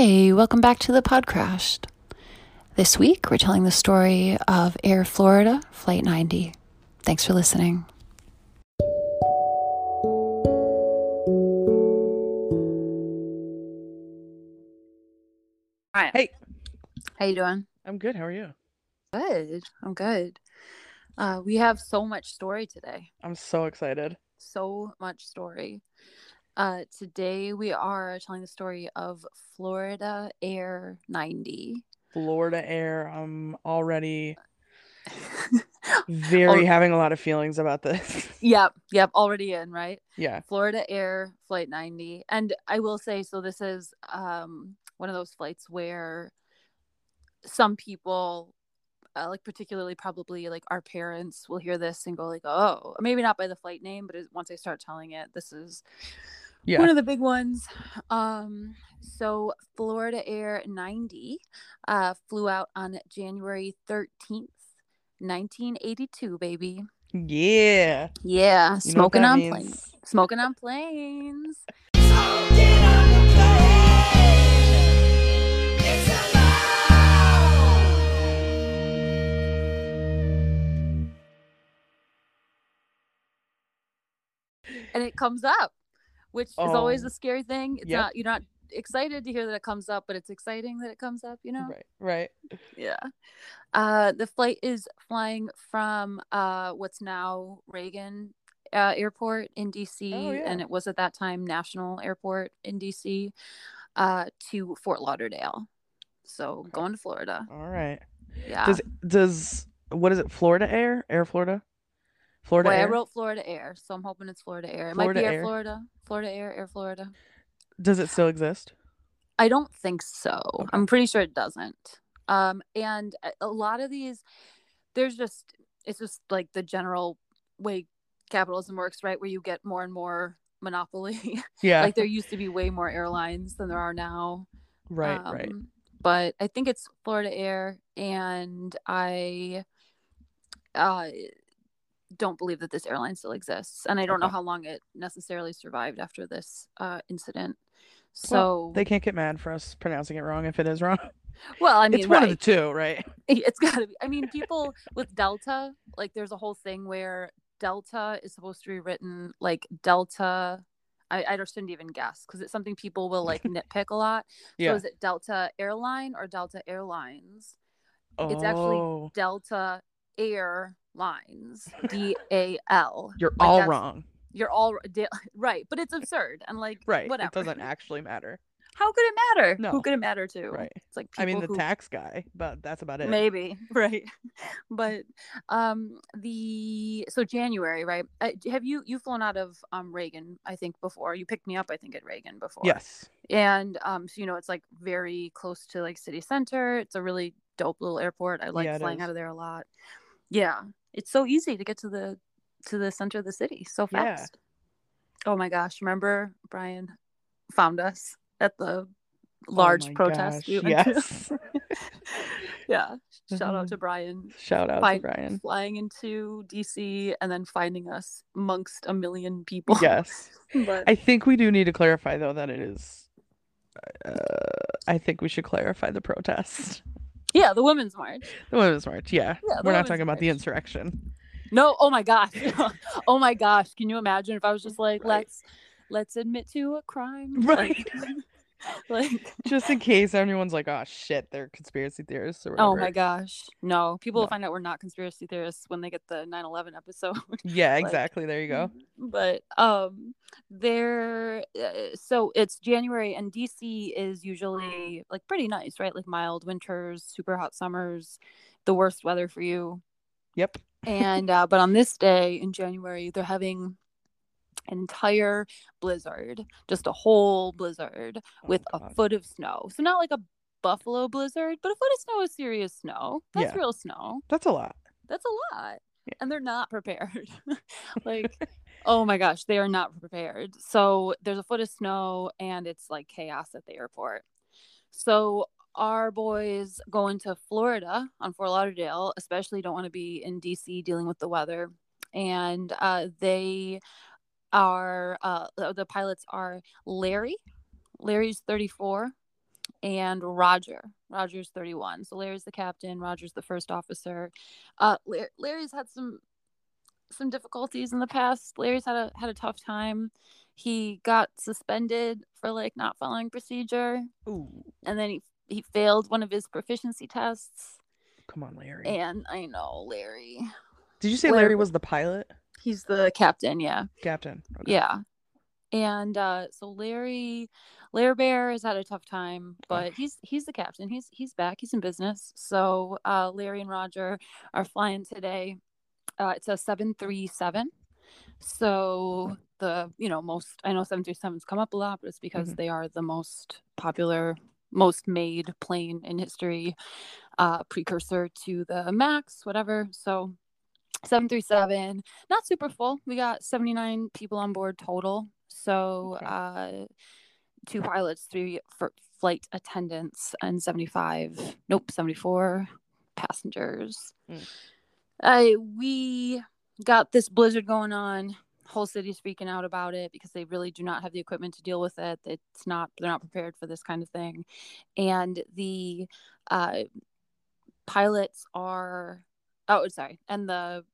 Hey, welcome back to the podcast. This week, we're telling the story of Air Florida, Flight 90. Thanks for listening. Hi. Hey. How you doing? I'm good. How are you? Good. I'm good. We have so much story today. I'm so excited. So much story. Today we are telling the story of Florida Air 90. Florida Air. I'm already having a lot of feelings about this. Yep. Already in, right? Yeah. Florida Air Flight 90. And I will say, so this is one of those flights where some people, particularly probably our parents, will hear this and go oh, maybe not by the flight name, but once I start telling it, this is... Yeah. One of the big ones. So Florida Air 90 flew out on January 13th, 1982, baby. Yeah. Yeah. Smoking on planes. Smoking on the plane. It's alive. And it comes up. Which is always a scary thing. It's not, you're not excited to hear that it comes up, but it's exciting that it comes up, you know? Right. Yeah. The flight is flying from what's now Reagan Airport in D.C., and it was at that time National Airport in D.C., to Fort Lauderdale. So going to Florida. All right. Yeah. Does what is it, Florida Air? Air Florida? Florida Air? I wrote Florida Air, so I'm hoping it's Florida Air. It might be Air Florida. Florida Air, Air Florida. Does it still exist? I don't think so. Okay. I'm pretty sure it doesn't. And a lot of these, it's just like the general way capitalism works, right? Where you get more and more monopoly. Yeah. There used to be way more airlines than there are now. Right, right. But I think it's Florida Air, and I... don't believe that this airline still exists, and I don't know how long it necessarily survived after this incident. So they can't get mad for us pronouncing it wrong if it is wrong. Well, I mean, it's one of the two, right? It's got to be. I mean, people with Delta, there's a whole thing where Delta is supposed to be written like Delta. I just shouldn't even guess because it's something people will nitpick a lot. Yeah. So is it Delta Airline or Delta Airlines? Oh. It's actually Delta Air. Lines DAL. You're all wrong. You're all right, but it's absurd and whatever. It doesn't actually matter. How could it matter? No. Who could it matter to? Right. It's the tax guy, but that's about it. Maybe right, but January, right? Have you flown out of Reagan? I think before you picked me up, I think at Reagan before. Yes. And so it's very close to city center. It's a really dope little airport. I flying out of there a lot. Yeah, it's so easy to get to the center of the city so fast. Yeah. Oh my gosh, remember Brian found us at the large protest? Gosh, yes. Yeah. Shout out to Brian. To Brian. Flying into DC and then finding us amongst a million people. Yes. But... I think we do need to clarify though that it is I think we should clarify the protest. Yeah, the Women's March. We're not talking about the insurrection. No, oh my gosh. Oh my gosh. Can you imagine if I was just let's admit to a crime? Right. Just in case everyone's oh shit, they're conspiracy theorists or whatever. Oh my gosh. No, people will find out we're not conspiracy theorists when they get the 9/11 episode. Yeah, exactly. There you go. But so it's January and DC is usually pretty nice, right? Mild winters, super hot summers, the worst weather for you. Yep. And but on this day in January, they're having an entire blizzard, just a whole blizzard with a foot of snow. So not a buffalo blizzard, but a foot of snow is serious snow. That's real snow. That's a lot. Yeah. And they're not prepared. Oh my gosh, they are not prepared. So there's a foot of snow and it's chaos at the airport. So our boys going to Florida on Fort Lauderdale, especially don't want to be in DC dealing with the weather. And they... the pilots are Larry's 34, and Roger. Roger's 31. So Larry's the captain. Roger's the first officer. Larry's had some difficulties in the past. Larry's had a tough time. He got suspended for not following procedure. Ooh. And then he failed one of his proficiency tests. Come on, Larry. And I know, Larry. Did you say Larry was the pilot? He's the captain, yeah. Captain. Okay. Yeah. And so Larry Bear has had a tough time, but he's the captain. He's back. He's in business. So Larry and Roger are flying today. It's a 737. So the, I know 737s come up a lot, but it's because they are the most popular, most made plane in history, precursor to the MAX, whatever. So 737, not super full. We got 79 people on board total. So two pilots, three flight attendants, and 74 passengers. We got this blizzard going on. Whole city's freaking out about it because they really do not have the equipment to deal with it. They're not prepared for this kind of thing. And the pilots are, and the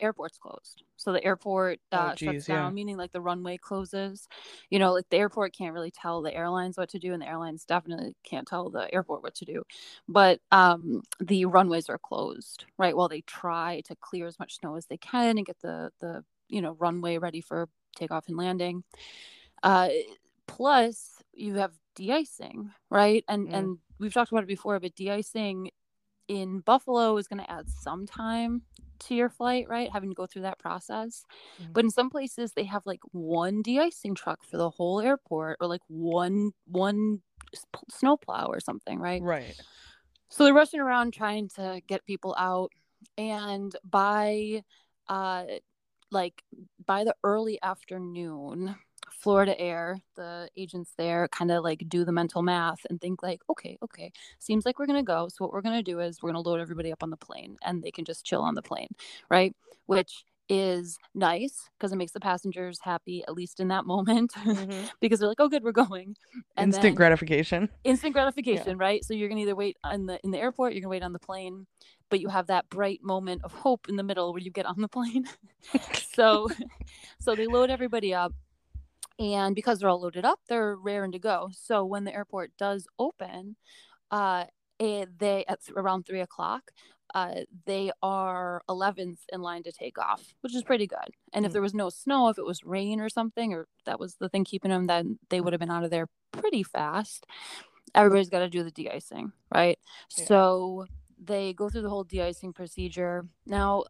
airport's closed. So the airport shuts down, meaning the runway closes. The airport can't really tell the airlines what to do, and the airlines definitely can't tell the airport what to do. But the runways are closed, right? While they try to clear as much snow as they can and get the runway ready for takeoff and landing. Plus, you have de-icing, right? And we've talked about it before, but de-icing in Buffalo is going to add some time to your flight, right? Having to go through that process. But in some places they have one de-icing truck for the whole airport, or one snowplow or something, right? So they're rushing around trying to get people out, and by the early afternoon, Florida Air, the agents there, kind of do the mental math and think okay, seems like we're going to go. So what we're going to do is we're going to load everybody up on the plane and they can just chill on the plane, right? Which is nice because it makes the passengers happy, at least in that moment, because they're oh, good, we're going. And instant gratification, yeah. Right? So you're going to either wait in the airport, you're going to wait on the plane, but you have that bright moment of hope in the middle where you get on the plane. So they load everybody up. And because they're all loaded up, they're raring to go. So when the airport does open, around 3:00, they are 11th in line to take off, which is pretty good. And if there was no snow, if it was rain or something, or that was the thing keeping them, then they would have been out of there pretty fast. Everybody's got to do the de-icing, right? Yeah. So they go through the whole de-icing procedure. Now,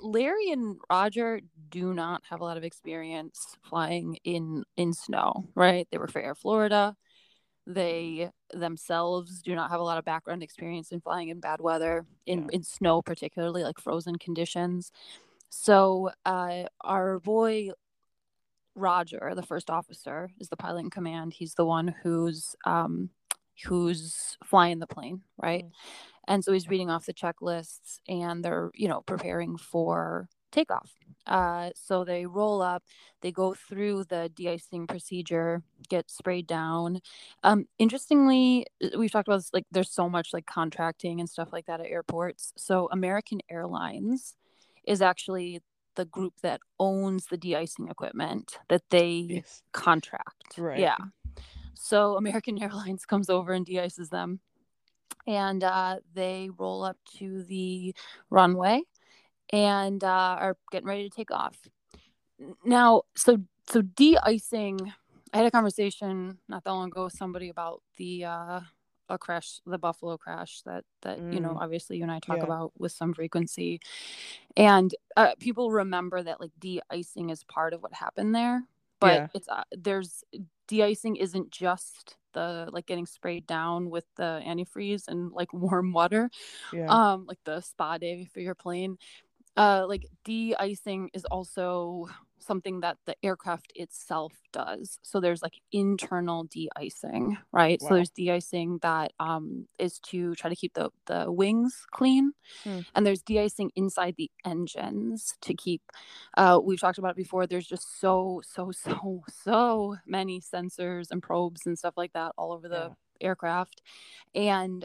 Larry and Roger do not have a lot of experience flying in snow, right? They work for Air Florida. They themselves do not have a lot of background experience in flying in bad weather, in snow particularly, frozen conditions. So our boy Roger, the first officer, is the pilot in command. He's the one who's flying the plane, right? And so he's reading off the checklists, and they're preparing for takeoff. So they roll up, they go through the de-icing procedure, get sprayed down. Interestingly, we've talked about this, there's so much contracting and stuff like that at airports. So American Airlines is actually the group that owns the de-icing equipment that they contract. Right. Yeah. So American Airlines comes over and de-ices them, and they roll up to the runway and are getting ready to take off. Now, so de-icing, I had a conversation not that long ago with somebody about the Buffalo crash that obviously you and I talk about with some frequency, and people remember that de-icing is part of what happened there, but it's there's de-icing isn't just the getting sprayed down with the antifreeze and warm water, the spa day for your plane. De-icing is also something that the aircraft itself does. So there's like internal de-icing, right? Wow. So there's de-icing that is to try to keep the wings clean. And there's de-icing inside the engines to keep, we've talked about it before, there's just so many sensors and probes and stuff like that all over the aircraft. And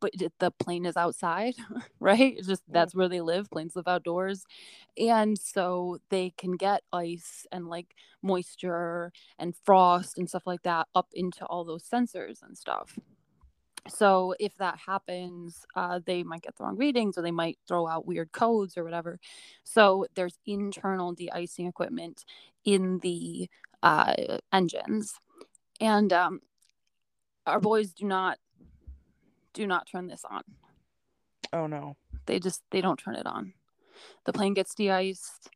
but the plane is outside, right? It's just that's where they live. Planes live outdoors. And so they can get ice and like moisture and frost and stuff like that up into all those sensors and stuff. So if that happens, they might get the wrong readings or they might throw out weird codes or whatever. So there's internal de-icing equipment in the engines. And our boys do not turn this on. Oh no. They don't turn it on. The plane gets de-iced.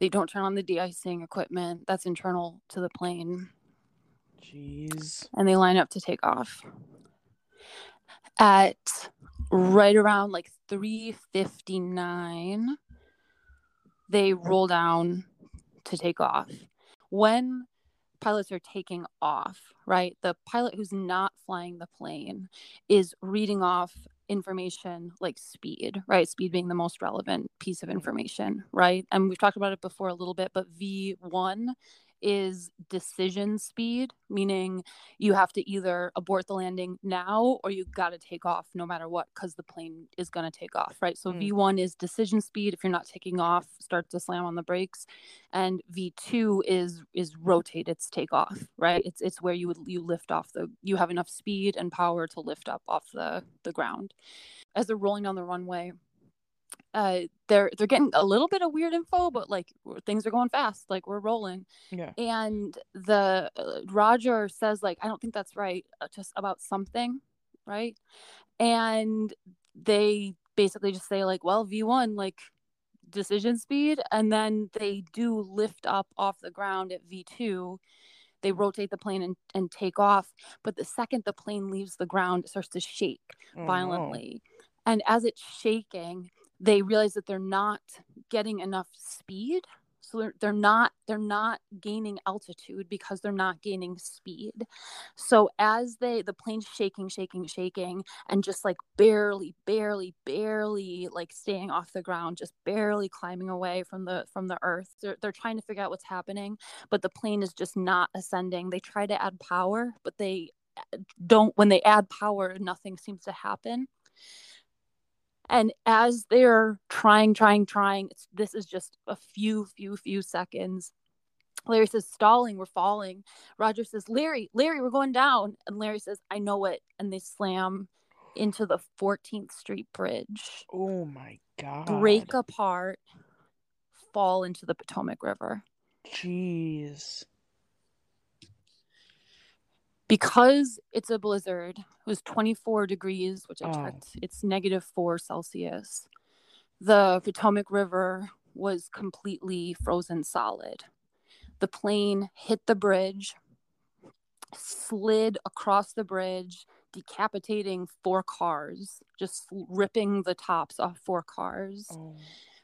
They don't turn on the de-icing equipment. That's internal to the plane. Jeez. And they line up to take off. At right around like 3:59, they roll down to take off. When pilots are taking off, right? The pilot who's not flying the plane is reading off information like speed, right? Speed being the most relevant piece of information, right? And we've talked about it before a little bit, but V1 is decision speed, meaning you have to either abort the landing now or you got to take off no matter what because the plane is going to take off, right? So V1 is decision speed. If you're not taking off, start to slam on the brakes. And V2 is rotate, it's take off, right? It's where you lift off you have enough speed and power to lift up off the ground. As they're rolling down the runway, they're getting a little bit of weird info, but like things are going fast, like we're rolling. Yeah. And the Roger says like, I don't think that's right, just about something, right? And they basically just say like, well, V1, like decision speed, and then they do lift up off the ground at V2. They rotate the plane and take off, but the second the plane leaves the ground, it starts to shake violently. No. And as it's shaking, they realize that they're not getting enough speed. So they're not gaining altitude because they're not gaining speed. So as the plane's shaking and just like barely like staying off the ground, just barely climbing away from the earth. They're trying to figure out what's happening, but the plane is just not ascending. They try to add power, but they don't. When they add power, nothing seems to happen. And as they're trying, this is just a few seconds. Larry says, stalling, we're falling. Roger says, Larry, we're going down. And Larry says, I know it. And they slam into the 14th Street Bridge. Oh, my God. Break apart, fall into the Potomac River. Jeez. Because it's a blizzard, it was 24 degrees, which I checked, it's -4 Celsius. The Potomac River was completely frozen solid. The plane hit the bridge, slid across the bridge, decapitating 4 cars, just ripping the tops off 4 cars,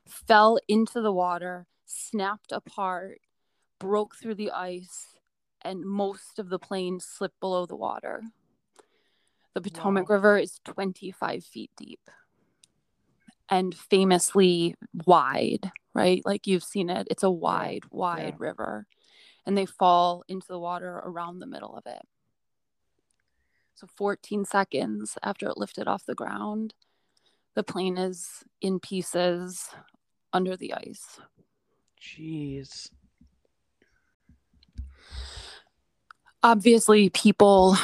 fell into the water, snapped apart, broke through the ice, and most of the plane slipped below the water. The Potomac River is 25 feet deep and famously wide, right? Like you've seen it. It's a wide river. And they fall into the water around the middle of it. So 14 seconds after it lifted off the ground, the plane is in pieces under the ice. Jeez. Obviously, people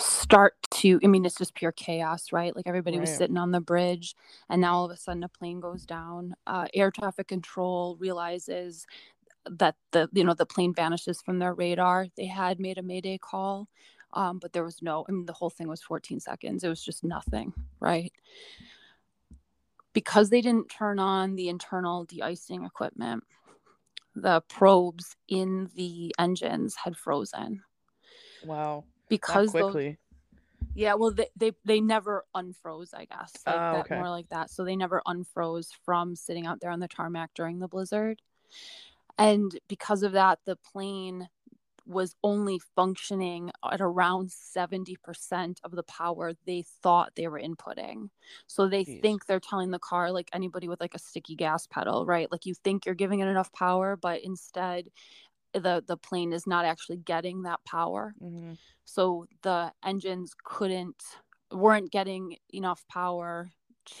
start to, I mean, it's just pure chaos, right? Like everybody was sitting on the bridge, and now all of a sudden a plane goes down. Air traffic control realizes that the plane vanishes from their radar. They had made a mayday call, but there was the whole thing was 14 seconds. It was just nothing, right? Because they didn't turn on the internal de-icing equipment, the probes in the engines had frozen. Wow. Because Yeah, well, they never unfroze, I guess. Like okay. More like that. So they never unfroze from sitting out there on the tarmac during the blizzard. And because of that, the plane was only functioning at around 70% of the power they thought they were inputting. So they think they're telling the car, like anybody with like a sticky gas pedal, right? Like you think you're giving it enough power, but instead the plane is not actually getting that power. Mm-hmm. So the engines weren't getting enough power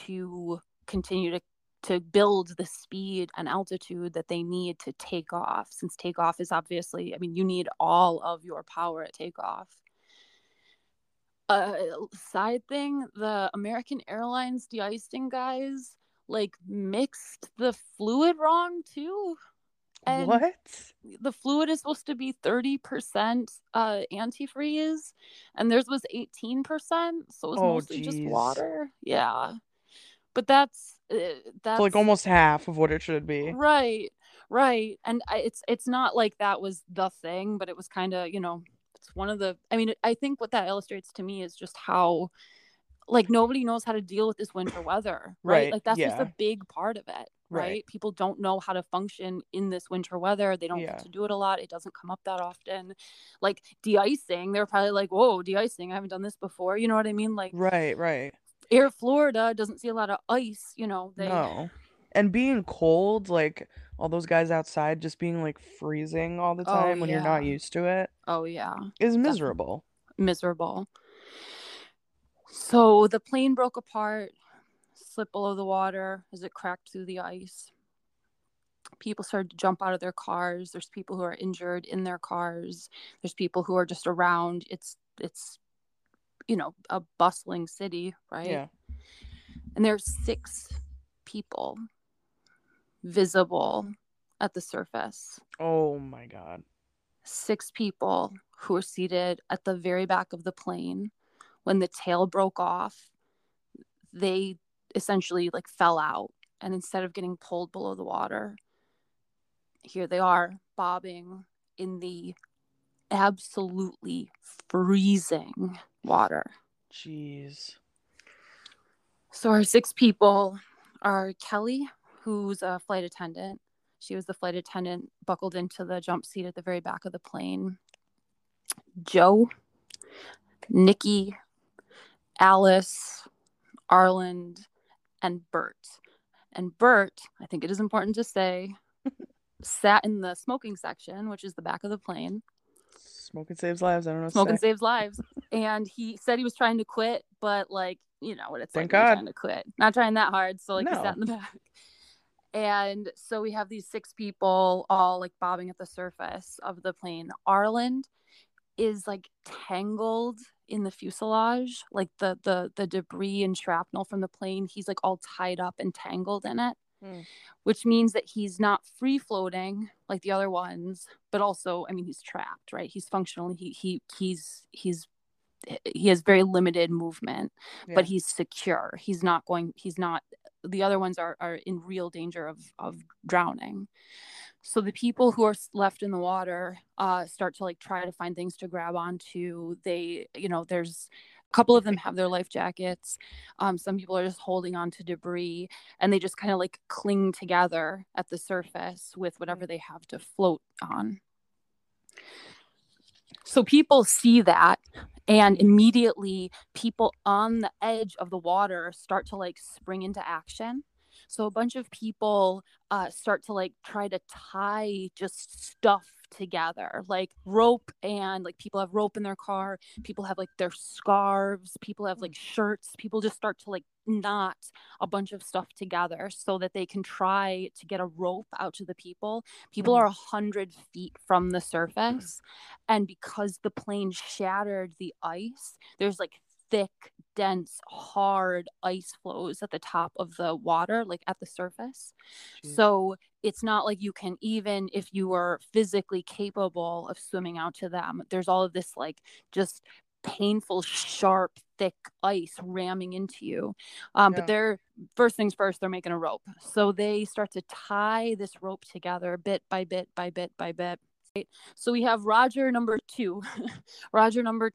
to continue to build the speed and altitude that they need to take off, since takeoff is obviously, you need all of your power at takeoff. Side thing, the American Airlines de-icing guys mixed the fluid wrong too. And what? The fluid is supposed to be 30% antifreeze, and theirs was 18%, so it was mostly just water. Yeah. But that's like almost half of what it should be. Right. And it's not like that was the thing, but it was kind of, it's one of the, I think what that illustrates to me is just how, nobody knows how to deal with this winter weather, right? That's just a big part of it, right? People don't know how to function in this winter weather. They don't get to do it a lot. It doesn't come up that often. De-icing, they're probably like, whoa, de-icing, I haven't done this before. You know what I mean? Right. Air Florida doesn't see a lot of ice, No. And being cold, all those guys outside just being freezing all the time when you're not used to it. Oh, yeah. Is miserable. That's miserable. So the plane broke apart, slipped below the water as it cracked through the ice. People started to jump out of their cars. There's people who are injured in their cars. There's people who are just around. It's a bustling city, right? Yeah. And there's 6 people visible at the surface. Oh my God. 6 people who were seated at the very back of the plane. When the tail broke off, they essentially fell out. And instead of getting pulled below the water, here they are bobbing in the absolutely freezing water. Jeez. So our 6 people are Kelly, who's a flight attendant. She was the flight attendant buckled into the jump seat at the very back of the plane. Joe, Nikki, Alice, Arland, and Bert. And Bert, I think it is important to say, sat in the smoking section, which is the back of the plane. Smoking saves lives. I don't know. Smoking saves lives. And he said he was trying to quit, but what it's like trying to quit. Not trying that hard. So he sat in the back. And so we have these 6 people all bobbing at the surface of the plane. Arland is tangled in the fuselage, the debris and shrapnel from the plane. He's all tied up and tangled in it. Which means that he's not free floating like the other ones, but also, he's trapped, right? He's functionally, he has very limited movement, but he's secure. The other ones are in real danger of drowning. So the people who are left in the water start to try to find things to grab onto. They, there's a couple of them have their life jackets. Some people are just holding on to debris, and they just kind of cling together at the surface with whatever they have to float on. So people see that, and immediately people on the edge of the water start to spring into action. So a bunch of people start to try to tie just stuff together, rope, and people have rope in their car. People have their scarves. People have shirts. People just start to knot a bunch of stuff together so that they can try to get a rope out to the people. People are 100 feet from the surface, and because the plane shattered the ice, there's thick, dense, hard ice flows at the top of the water, at the surface. Jeez. So it's not you can, even if you are physically capable of swimming out to them, there's all of this just painful, sharp, thick ice ramming into you. But they're, first things first, they're making a rope. So they start to tie this rope together bit by bit by bit by bit. So we have Roger number two, Roger from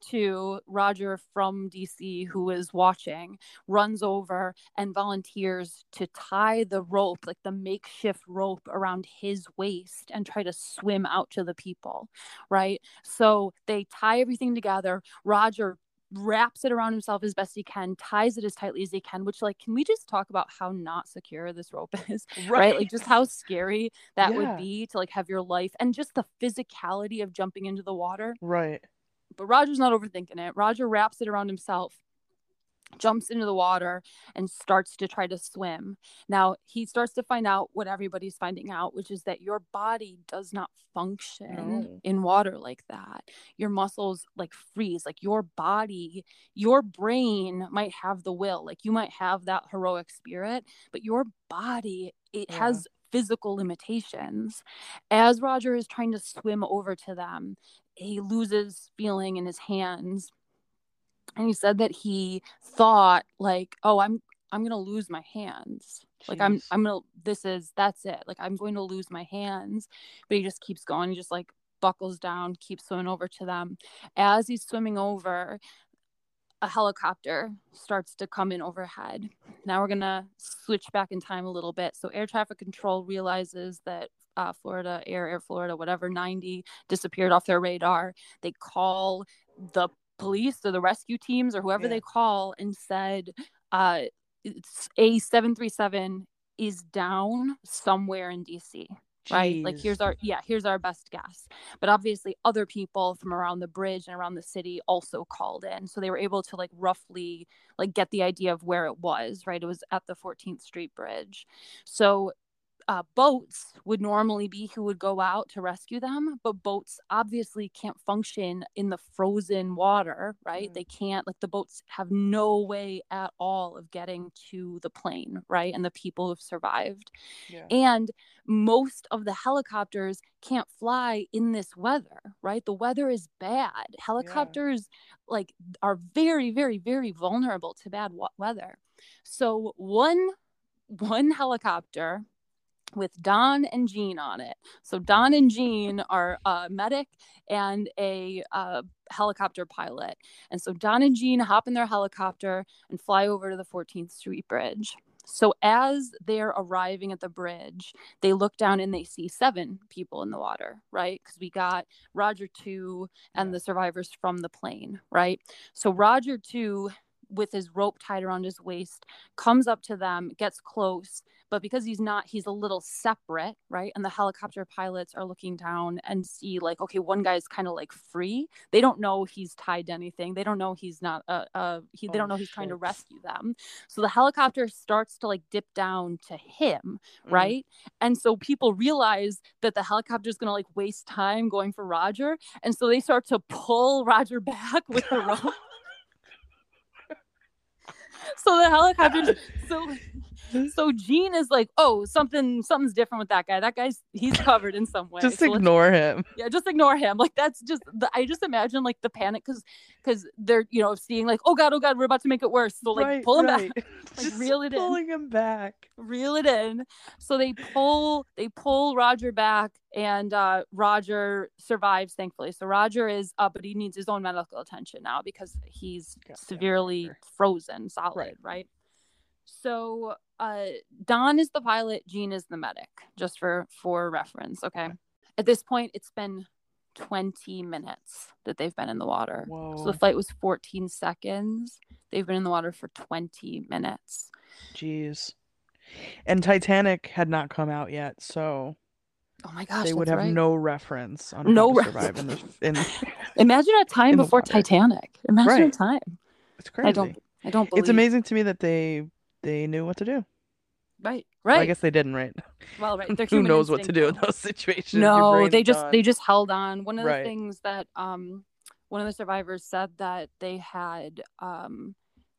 DC, who is watching, runs over and volunteers to tie the rope, like the makeshift rope around his waist, and try to swim out to the people, right? So they tie everything together. Roger wraps it around himself as best he can, ties it as tightly as he can, which, like, can we just talk about how not secure this rope is, right? Like, just how scary that would be to, like, have your life, and just the physicality of jumping into the water. Right. But Roger's not overthinking it. Roger wraps it around himself, jumps into the water, and starts to try to swim. Now, he starts to find out what everybody's finding out, which is that your body does not function in water like that. Your muscles, like, freeze. Like, your body, your brain might have the will. Like, you might have that heroic spirit, but your body, it has physical limitations. As Roger is trying to swim over to them, he loses feeling in his hands. And he said that he thought, like, oh, I'm going to lose my hands. Jeez. Like, that's it. Like, I'm going to lose my hands. But he just keeps going. He just, like, buckles down, keeps swimming over to them. As he's swimming over, a helicopter starts to come in overhead. Now we're going to switch back in time a little bit. So air traffic control realizes that Air Florida, whatever, 90 disappeared off their radar. They call the police or the rescue teams or whoever they call and said a 737 is down somewhere in DC. Jeez. Right, like, here's our best guess. But obviously other people from around the bridge and around the city also called in, so they were able to, like, roughly, like, get the idea of where it was. Right, it was at the 14th Street Bridge. So boats would normally be who would go out to rescue them, but boats obviously can't function in the frozen water, right? They can't, like, the boats have no way at all of getting to the plane, right? And the people who've survived. Yeah. And most of the helicopters can't fly in this weather, right? The weather is bad. Helicopters, like, are very, very, very vulnerable to bad weather. So one helicopter with Don and Jean on it. So Don and Jean are a medic and a helicopter pilot. And so Don and Jean hop in their helicopter and fly over to the 14th Street Bridge. So as they're arriving at the bridge, they look down and they see 7 people in the water, right? Because we got Roger 2 and the survivors from the plane, right? So Roger 2, with his rope tied around his waist, comes up to them, gets close, but because he's a little separate, right? And the helicopter pilots are looking down and see, like, okay, one guy's kind of, like, free. They don't know he's tied to anything. They don't know he's not, they don't know he's trying to rescue them. So the helicopter starts to, like, dip down to him, right? And so people realize that the helicopter's going to, like, waste time going for Roger. And so they start to pull Roger back with the rope. So the helicopter, so Jean is like, oh, something's different with that guy. That guy's, he's covered in some way. Just so ignore him. Yeah, just ignore him. Like, that's just, I just imagine, like, the panic because they're, you know, seeing, like, oh God, we're about to make it worse. So, like, pull him back. Like, just reel it in. So they pull Roger back, and Roger survives, thankfully. So Roger is up, but he needs his own medical attention now because he's severely frozen solid, right? So Don is the pilot, Jean is the medic, just for reference, okay? At this point, it's been 20 minutes that they've been in the water. Whoa. So the flight was 14 seconds. They've been in the water for 20 minutes. Jeez. And Titanic had not come out yet, so... Oh my gosh, they would have no reference on how to survive in Imagine a time before Titanic. Imagine a time. It's crazy. I don't believe. It's amazing to me that they knew what to do. Right. Well, I guess they didn't, right? Well, right. Who knows what to do in those situations? No, they just held on. One of the things that one of the survivors said that they had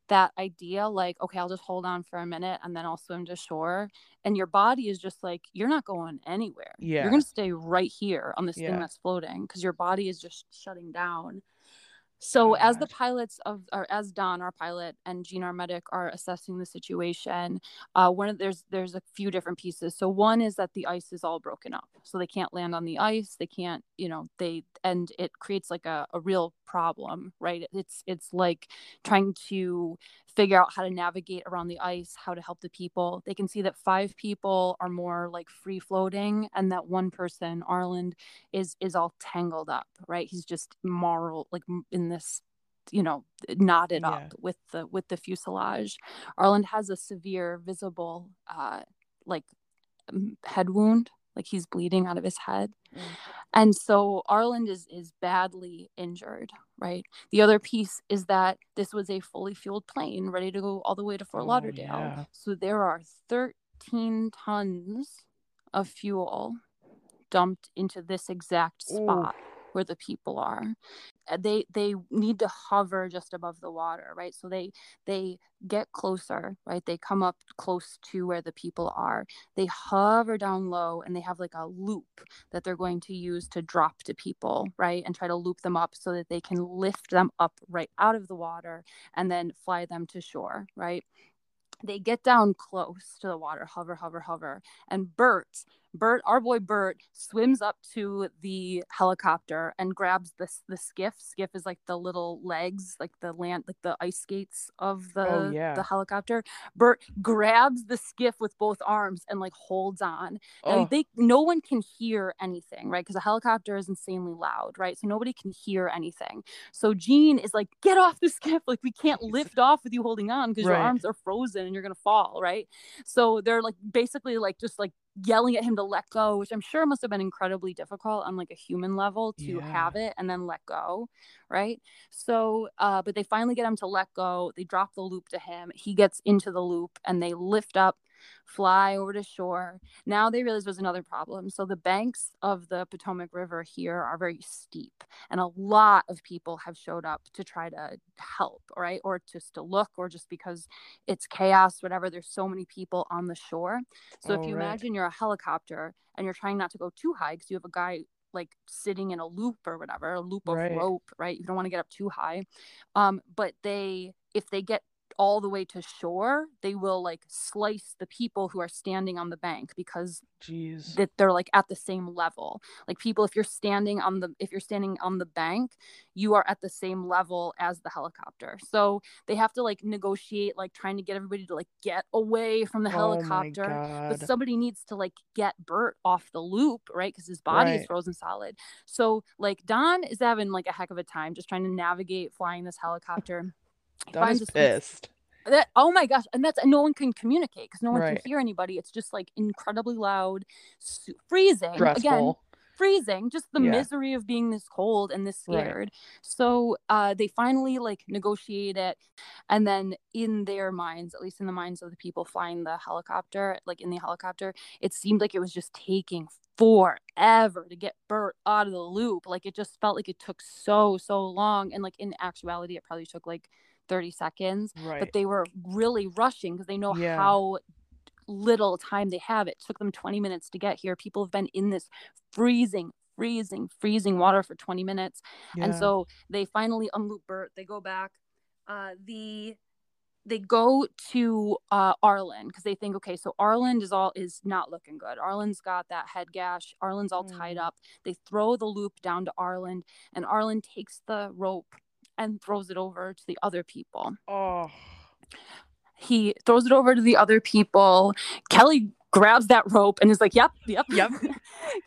that idea, like, okay, I'll just hold on for a minute and then I'll swim to shore. And your body is just like, you're not going anywhere. Yeah. You're going to stay right here on this thing that's floating because your body is just shutting down. So as the pilots of, or as Don, our pilot, and Jean, our medic, are assessing the situation, there's a few different pieces. So one is that the ice is all broken up, so they can't land on the ice. They can't, and it creates like a real problem, right? It's like trying to figure out how to navigate around the ice, how to help the people. They can see that 5 people are more like free floating, and that one person, Arland, is all tangled up, right? He's just moral, like in this, knotted up with the fuselage. Arland has a severe visible head wound, like he's bleeding out of his head. Mm. And so Arland is badly injured, right? The other piece is that this was a fully fueled plane ready to go all the way to Fort Lauderdale. Yeah. So there are 13 tons of fuel dumped into this exact spot. Ooh. Where the people are. They need to hover just above the water, right? So they get closer, right? They come up close to where the people are. They hover down low, and they have like a loop that they're going to use to drop to people, right? And try to loop them up so that they can lift them up right out of the water and then fly them to shore, right? They get down close to the water, hover. And Bert, our boy Bert, swims up to the helicopter and grabs the skiff. Skiff is like the little legs, like the ice skates of the helicopter. Bert grabs the skiff with both arms and like holds on. Oh. No one can hear anything, right? Because the helicopter is insanely loud, right? So nobody can hear anything. So Jean is like, get off the skiff. Like, we can't lift off with you holding on because your arms are frozen and you're going to fall, right? So they're like basically like just like yelling at him to let go, which I'm sure must have been incredibly difficult on like a human level to have it and then let go, right? So but they finally get him to let go. They drop the loop to him. He gets into the loop and they lift up, fly over to shore. Now they realize there's another problem. So the banks of the Potomac River here are very steep, and a lot of people have showed up to try to help, right? Or just to look, or just because it's chaos, whatever. There's so many people on the shore. So if you imagine you're a helicopter and you're trying not to go too high because you have a guy like sitting in a loop or whatever, a loop of rope, right? You don't want to get up too high. But if they get all the way to shore, they will like slice the people who are standing on the bank because that they're like at the same level. Like people, if you're standing on the bank, you are at the same level as the helicopter. So they have to like negotiate, like trying to get everybody to like get away from the helicopter. But somebody needs to like get Bert off the loop, right? Because his body is frozen solid. So like Don is having like a heck of a time just trying to navigate flying this helicopter. Don's pissed. Oh my gosh. And no one can communicate because no one can hear anybody. It's just like incredibly loud, freezing. Stressful. Again, freezing, just the misery of being this cold and this scared. Right. So they finally like negotiate it. And then in their minds, at least in the minds of the people flying the helicopter, like in the helicopter, it seemed like it was just taking forever to get Bert out of the loop. Like it just felt like it took so long. And like in actuality, it probably took like 30 seconds, but they were really rushing because they know how little time they have. It took them 20 minutes to get here. People have been in this freezing water for 20 minutes. And so they finally unloop Bert. They go back. They go to Arland because they think, okay, so Arland is not looking good. Arland's got that head gash. Arland's all tied up. They throw the loop down to Arland, and Arland takes the rope and throws it over to the other people. Oh. He throws it over to the other people. Kelly grabs that rope and is like, yep.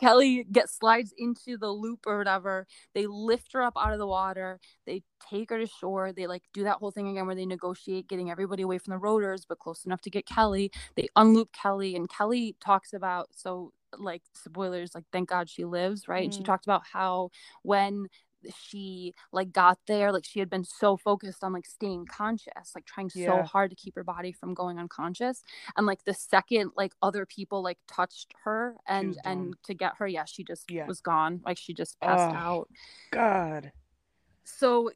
Kelly slides into the loop or whatever. They lift her up out of the water. They take her to shore. They like do that whole thing again where they negotiate getting everybody away from the rotors, but close enough to get Kelly. They unloop Kelly, and Kelly talks about, so like spoilers, like thank God she lives, right? Mm. And she talked about how when she like got there, like she had been so focused on like staying conscious, like trying so hard to keep her body from going unconscious, and like the second like other people like touched her and to get her she just was gone, like she just passed out. God. So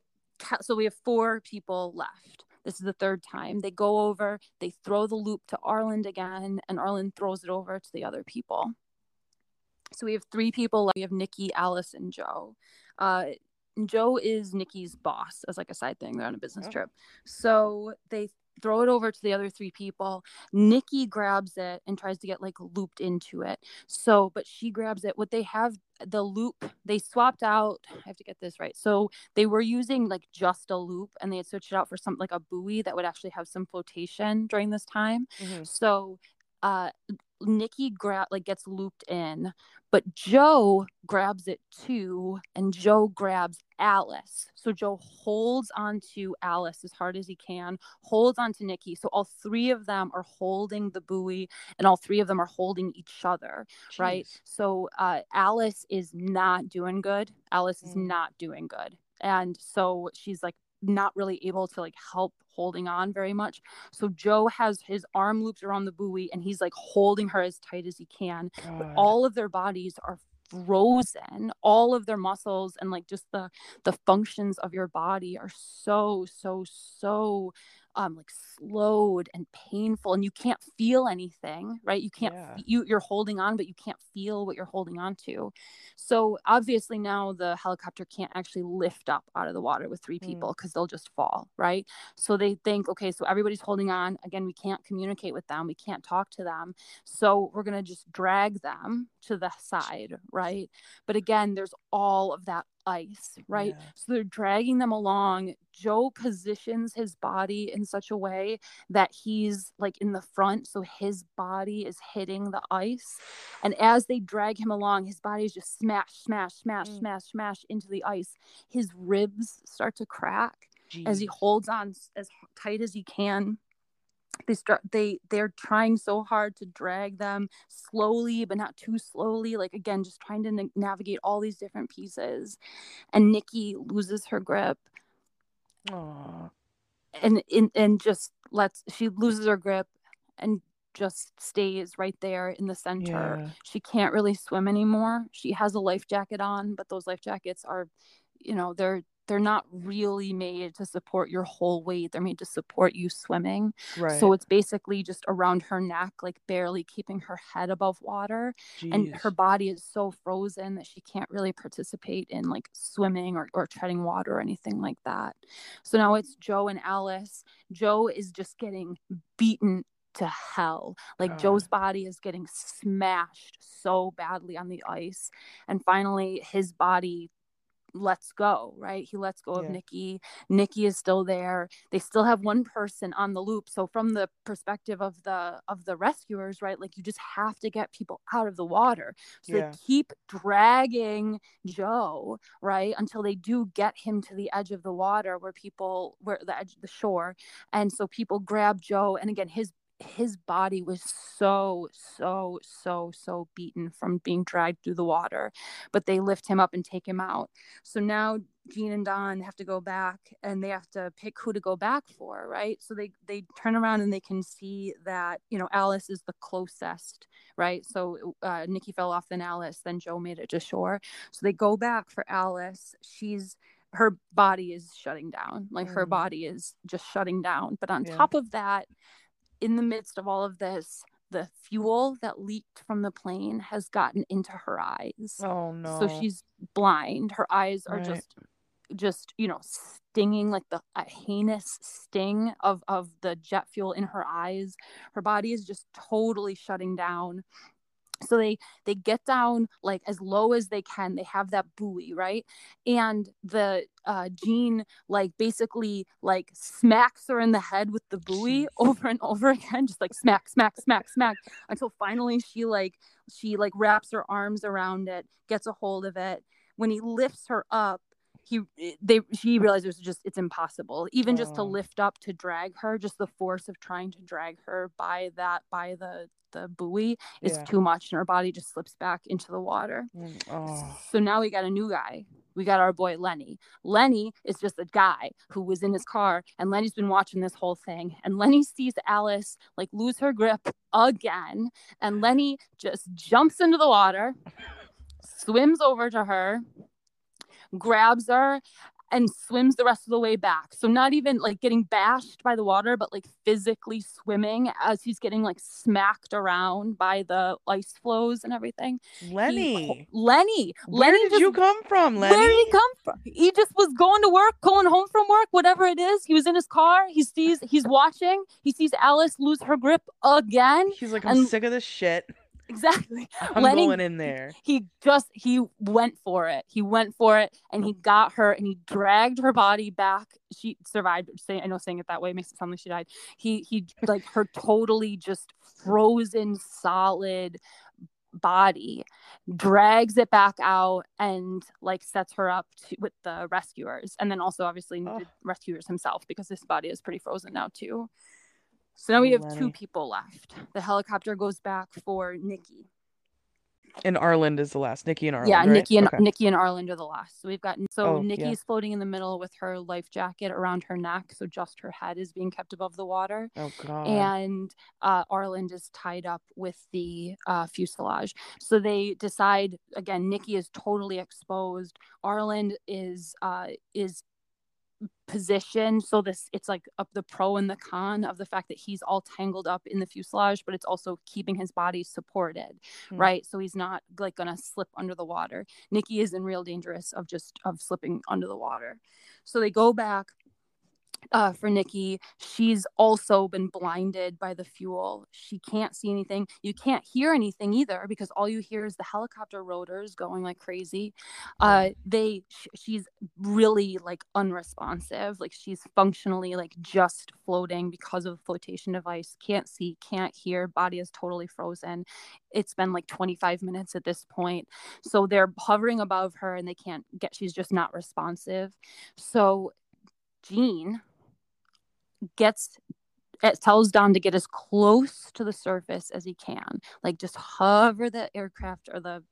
we have 4 people left. This is the 3rd time. They go over, they throw the loop to Arland again, and Arland throws it over to the other people. So we have 3 people left. We have Nikki, Alice, and Joe. Joe is Nikki's boss as like a side thing. They're on a business trip. So they throw it over to the other three people. Nikki grabs it and tries to get like looped into it. So, but she grabs it. What they have, the loop, they swapped out. I have to get this right. So they were using like just a loop, and they had switched it out for something like a buoy that would actually have some flotation during this time. So Nikki gets looped in, but Joe grabs it too, and Joe grabs Alice. So Joe holds on to Alice as hard as he can, holds on to Nikki. So all three of them are holding the buoy, and all three of them are holding each other. Jeez. Right? So Alice is not doing good. Alice is not doing good. And so she's like not really able to like help holding on very much. So Joe has his arm loops around the buoy, and he's like holding her as tight as he can. But all of their bodies are frozen, all of their muscles, and like just the functions of your body are so like slowed and painful, and you can't feel anything, right? You can't you're holding on, but you can't feel what you're holding on to. So obviously now the helicopter can't actually lift up out of the water with three people, because they'll just fall, right? So they think, okay, so everybody's holding on. Again, we can't communicate with them, we can't talk to them, so we're gonna just drag them to the side, right? But again, there's all of that ice, right? So they're dragging them along. Joe positions his body in such a way that he's like in the front, so his body is hitting the ice, and as they drag him along, his body is just smash into the ice. His ribs start to crack. Jeez. As he holds on as tight as he can. They're trying so hard to drag them slowly, but not too slowly, like again just trying to navigate all these different pieces, and Nikki loses her grip. Aww. She loses her grip and just stays right there in the center. She can't really swim anymore. She has a life jacket on, but those life jackets are, you know, they're not really made to support your whole weight. They're made to support you swimming. Right. So it's basically just around her neck, like barely keeping her head above water. Jeez. And her body is so frozen that she can't really participate in like swimming or treading water or anything like that. So now it's Joe and Alice. Joe is just getting beaten to hell. Like Joe's body is getting smashed so badly on the ice. And finally his body lets go, right? He lets go of Nikki. Nikki is still there. They still have one person on the loop. So from the perspective of the rescuers, right? Like you just have to get people out of the water. So they keep dragging Joe, right? Until they do get him to the edge of the water where the edge of the shore. And so people grab Joe. And again, his body was so beaten from being dragged through the water, but they lift him up and take him out. So now Jean and Don have to go back, and they have to pick who to go back for, right? So they turn around and they can see that, you know, Alice is the closest, right? So Nikki fell off, then Alice, then Joe made it to shore. So they go back for Alice. Her body is shutting down. Like her body is just shutting down. But on top of that, in the midst of all of this, the fuel that leaked from the plane has gotten into her eyes. Oh, no. So she's blind. Her eyes are just, you know, stinging, like a heinous sting of the jet fuel in her eyes. Her body is just totally shutting down. So they get down like as low as they can. They have that buoy, right? And the Jean like basically like smacks her in the head with the buoy over and over again, just like smack, smack, smack, smack, until finally she wraps her arms around it, gets a hold of it. When he lifts her up, she realized it's impossible, even just to lift up, to drag her. Just the force of trying to drag her by the buoy is too much, and her body just slips back into the water. So now we got a new guy. We got our boy Lenny. Lenny is just a guy who was in his car, and Lenny's been watching this whole thing. And Lenny sees Alice like lose her grip again, and Lenny just jumps into the water, swims over to her, grabs her, and swims the rest of the way back. So not even like getting bashed by the water, but like physically swimming as he's getting like smacked around by the ice flows and everything. Lenny. Where Lenny did you come from, Lenny? Where did he come from? He just was going to work, going home from work, whatever it is. He was in his car. He's watching. He sees Alice lose her grip again. He's like, I'm sick of this shit. Exactly. Lenny, going in there. He went for it. He went for it, and he got her, and he dragged her body back. She survived. I know saying it that way makes it sound like she died. He like her totally just frozen solid body, drags it back out, and like sets her up with the rescuers, and then also obviously needed rescuers himself because this body is pretty frozen now too. So now we have two people left. The helicopter goes back for Nikki. And Arland is the last. Nikki and Arland. Yeah, right? Nikki and Arland are the last. So we've got Nikki's floating in the middle with her life jacket around her neck, so just her head is being kept above the water. Oh god. And Arland is tied up with the fuselage. So they decide again. Nikki is totally exposed. Arland is position, so this it's like up the pro and the con of the fact that he's all tangled up in the fuselage, but it's also keeping his body supported, right? So he's not like gonna slip under the water. Nikki is in real dangerous of slipping under the water. So they go back for Nikki. She's also been blinded by the fuel. She can't see anything. You can't hear anything either because all you hear is the helicopter rotors going like crazy. She's really like unresponsive. Like she's functionally like just floating because of the flotation device. Can't see, can't hear. Body is totally frozen. It's been like 25 minutes at this point. So they're hovering above her and they can't get, she's just not responsive. So Jean tells Don to get as close to the surface as he can, like just hover the aircraft or the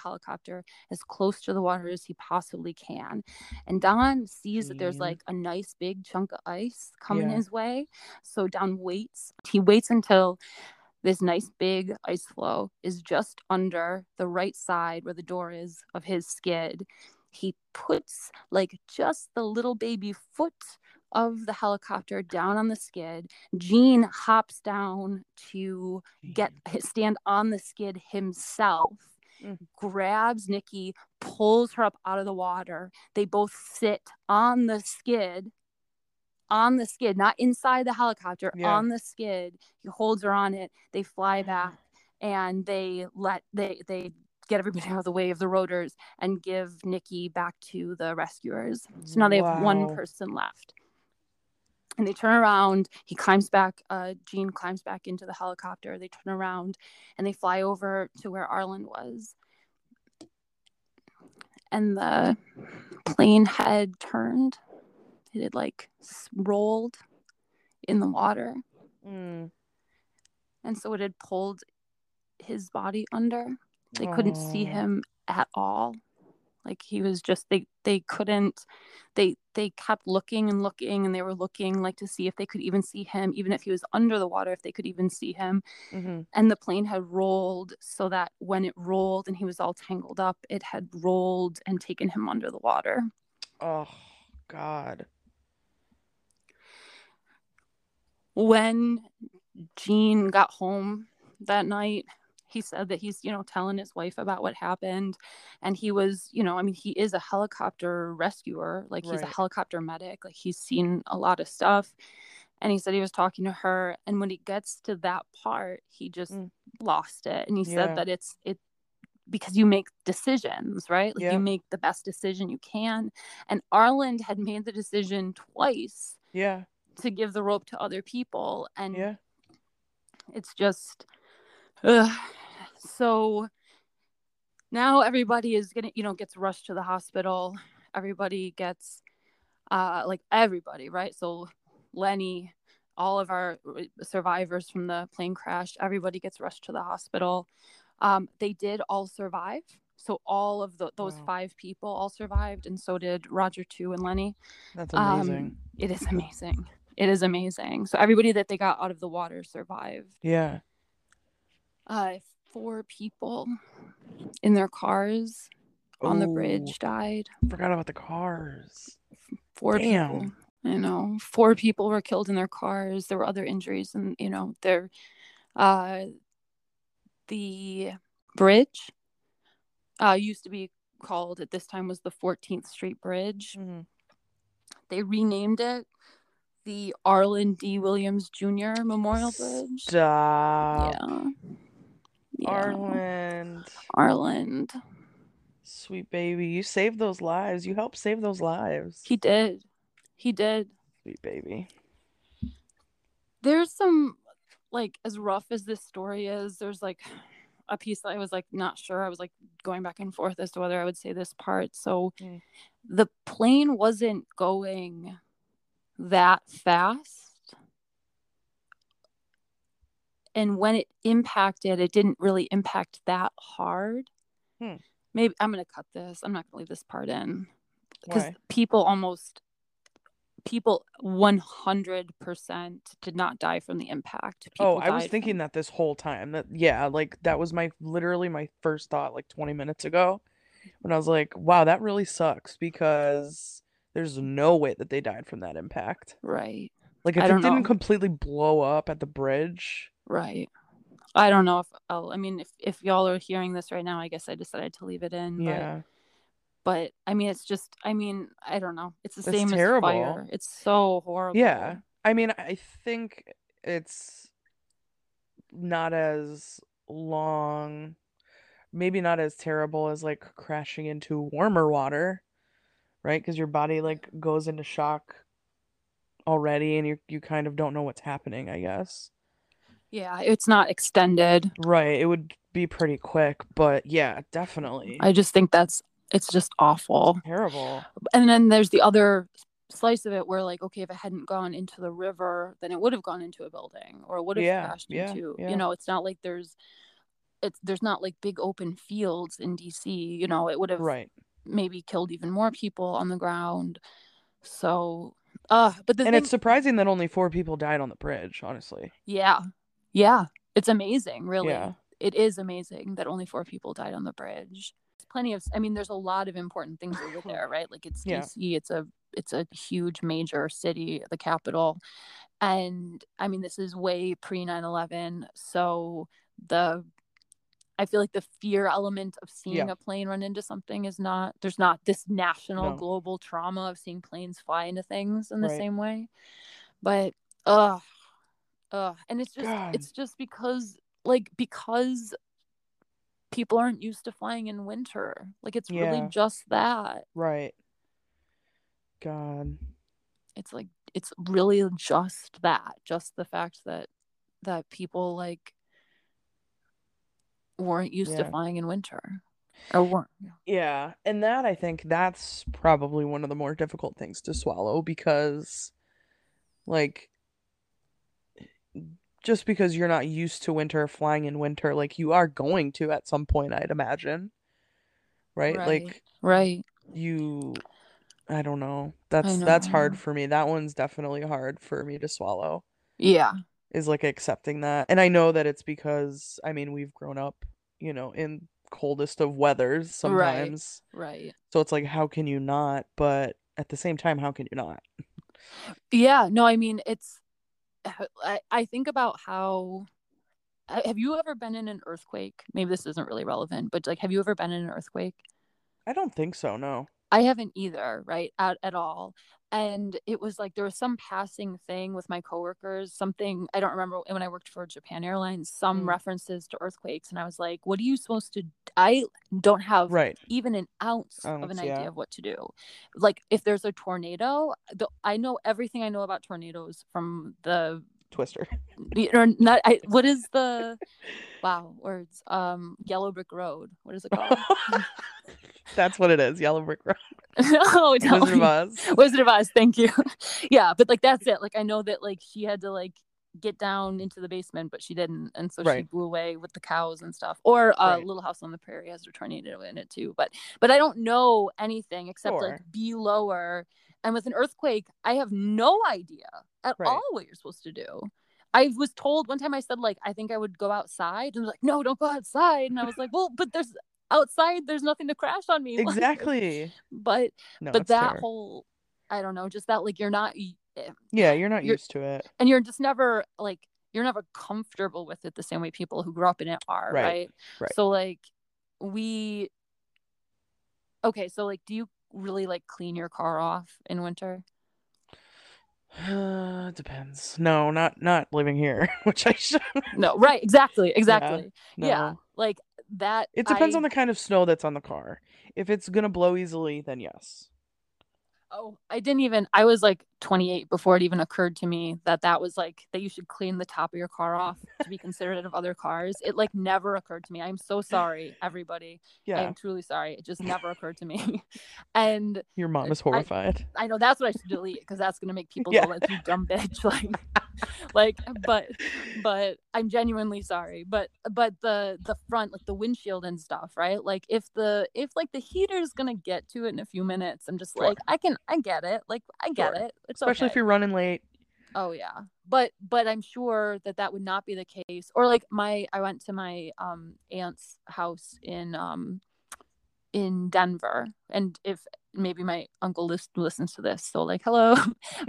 helicopter as close to the water as he possibly can. And Don sees that there's like a nice big chunk of ice coming his way. So Don waits. He waits until this nice big ice flow is just under the right side where the door is of his skid. He puts like just the little baby foot of the helicopter down on the skid. Jean hops down to stand on the skid himself, grabs Nikki, pulls her up out of the water. They both sit on the skid. On the skid, not inside the helicopter, on the skid. He holds her on it. They fly back and they get everybody out of the way of the rotors and give Nikki back to the rescuers. So now they have one person left. And they turn around. He climbs back. Jean climbs back into the helicopter. They turn around and they fly over to where Arland was. And the plane had turned. It had like rolled in the water. Mm. And so it had pulled his body under. They couldn't see him at all. Like he was just, they kept looking and they were looking like to see if they could even see him, even if he was under the water, if they could even see him. Mm-hmm. And the plane had rolled so that when it rolled and he was all tangled up, it had rolled and taken him under the water. Oh God. When Jean got home that night, he said that he's, telling his wife about what happened. And he was, he is a helicopter rescuer. Like, he's a helicopter medic. Like, he's seen a lot of stuff. And he said he was talking to her. And when he gets to that part, he just lost it. And he said that it's because you make decisions, right? Like, you make the best decision you can. And Arland had made the decision twice to give the rope to other people. And it's just... So now everybody is gonna, gets rushed to the hospital. Everybody gets, right? So Lenny, all of our survivors from the plane crash, everybody gets rushed to the hospital. They did all survive. So all of those five people all survived, and so did Roger too and Lenny. That's amazing. It is amazing. It is amazing. So everybody that they got out of the water survived. Yeah. Four people in their cars on the bridge died. Forgot about the cars. Four people. You know, 4 people were killed in their cars. There were other injuries, and you know, there, the bridge used to be called, at this time was the 14th Street Bridge. Mm-hmm. They renamed it the Arland D. Williams Jr. Memorial Bridge. Stop. Yeah. Arland. Sweet baby, you saved those lives. You helped save those lives. He did. Sweet baby. There's some, like, as rough as this story is, there's, like, a piece that I was, like, not sure. I was, like, going back and forth as to whether I would say this part. So the plane wasn't going that fast. And when it impacted, it didn't really impact that hard. Maybe I'm going to cut this. I'm not going to leave this part in. Because people 100% did not die from the impact. I was thinking that this whole time. That was literally my first thought, like, 20 minutes ago, when I was like, wow, that really sucks, because there's no way that they died from that impact. Right. Like, if it didn't completely blow up at the bridge. Right. I don't know if y'all are hearing this right now, I guess I decided to leave it in. Yeah. But, I mean, it's just, I don't know. It's the same as fire. It's so horrible. Yeah. I mean, I think it's not as long, maybe not as terrible as, like, crashing into warmer water, right? Because your body, like, goes into shock already, and you kind of don't know what's happening, I guess. Yeah, it's not extended. Right. It would be pretty quick, but, yeah, definitely. I just think it's just awful. Terrible. And then there's the other slice of it where, like, okay, if it hadn't gone into the river, then it would have gone into a building, or it would have crashed into, you know, it's not like there's not, like, big open fields in DC, you know, it would have maybe killed even more people on the ground. So, it's surprising that only 4 people died on the bridge, honestly. Yeah. Yeah. It's amazing. Really. Yeah. It is amazing that only 4 people died on the bridge. There's a lot of important things over there, right? Like, it's DC, it's a huge major city, the capital. And I mean, this is way pre 9/11. So I feel like the fear element of seeing a plane run into something is not, there's not this national global trauma of seeing planes fly into things in the same way. But, and it's just because people aren't used to flying in winter. Like, it's really just that. Right. God. It's like, it's really just that. Just the fact that people, like, weren't used to flying in winter. Or weren't. Yeah. And that, I think, that's probably one of the more difficult things to swallow, because, like, just because you're not used to winter, flying in winter, like, you are going to at some point, I'd imagine, right? Like, I don't know. That's hard for me. That one's definitely hard for me to swallow. Yeah, is, like, accepting that. And I know that it's because, I mean, we've grown up, you know, in coldest of weathers sometimes. Right. So it's like, how can you not? But at the same time, how can you not? Yeah. No, I mean, it's. I think about how, have you ever been in an earthquake? Maybe this isn't really relevant, but, like, have you ever been in an earthquake? I don't think so, no. I haven't either, right, at all. And it was like, there was some passing thing with my coworkers, something, I don't remember, when I worked for Japan Airlines, some references to earthquakes. And I was like, what are you supposed to, I don't have even an ounce of an idea of what to do. Like, if there's a tornado, I know everything I know about tornadoes from the Twister. Yellow Brick Road. What is it called? That's what it is, Yellow Brick Road. No, don't. Wizard of Oz, thank you. Yeah, but, like, that's it. Like, I know that, like, she had to, like, get down into the basement, but she didn't, and so she blew away with the cows and stuff. Or Little House on the Prairie has a tornado in it too. But I don't know anything except like, be lower. And with an earthquake, I have no idea at all what you're supposed to do. I was told one time, I said, like, I think I would go outside, and they're like, no, don't go outside. And I was like, well, but there's outside there's nothing to crash on me. Exactly. But no, but that fair. Whole I don't know, just that like you're not you're not used to it, and you're just never like you're never comfortable with it the same way people who grew up in it are. Right. So like do you really like clean your car off in winter? Depends. No, not living here, which I should. No, right, exactly. Yeah, no. Yeah, like that. It depends on the kind of snow that's on the car. If it's gonna blow easily, then yes. Oh, I was like 28 before it even occurred to me that was like that you should clean the top of your car off to be considerate of other cars. It like never occurred to me. I'm so sorry, everybody. Yeah. I'm truly sorry. It just never occurred to me. And your mom is horrified. I know, that's what I should delete because that's going to make people go like, you dumb bitch. Like, but I'm genuinely sorry. But the front, like the windshield and stuff, right? Like if the heater is going to get to it in a few minutes, I'm just like, I get it. Like, I get it. It's especially if you're running late. Oh yeah, but I'm sure that would not be the case. Or like I went to my aunt's house in Denver, and if maybe my uncle listens to this, so like hello.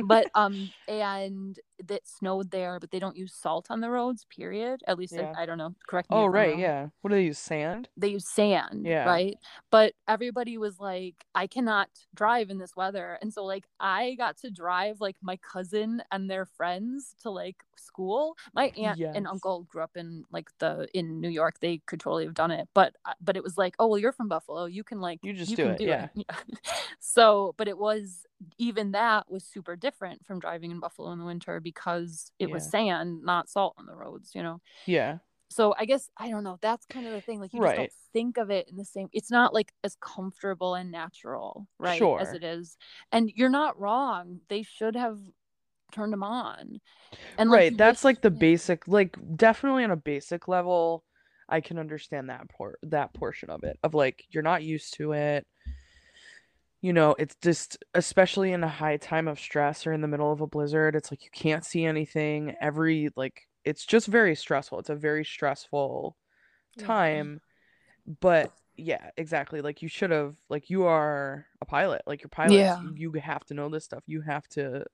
But and it snowed there, but they don't use salt on the roads. Period. At least I don't know. Correct me. Oh right, yeah. What do they use? Sand. They use sand. Yeah. Right. But everybody was like, I cannot drive in this weather, and so like I got to drive like my cousin and their friends to like school. My aunt and uncle grew up in like in New York. They could totally have done it, but it was like, oh well, you're from Buffalo. You can like you can do it. Yeah. So, but it was, even that was super different from driving in Buffalo in the winter because it was sand, not salt on the roads, you know? Yeah. So I guess, I don't know. That's kind of the thing. Like you just don't think of it in the same, it's not like as comfortable and natural, right? Sure. As it is. And you're not wrong. They should have turned them on. And like, right. That's like the basic, like definitely on a basic level, I can understand that portion of it, of like, you're not used to it. You know, it's just, especially in a high time of stress or in the middle of a blizzard, it's like you can't see anything. It's just very stressful. It's a very stressful time. Yeah. But yeah, exactly. Like you should have, like you are a pilot. Like you're pilots, you have to know this stuff. You have to,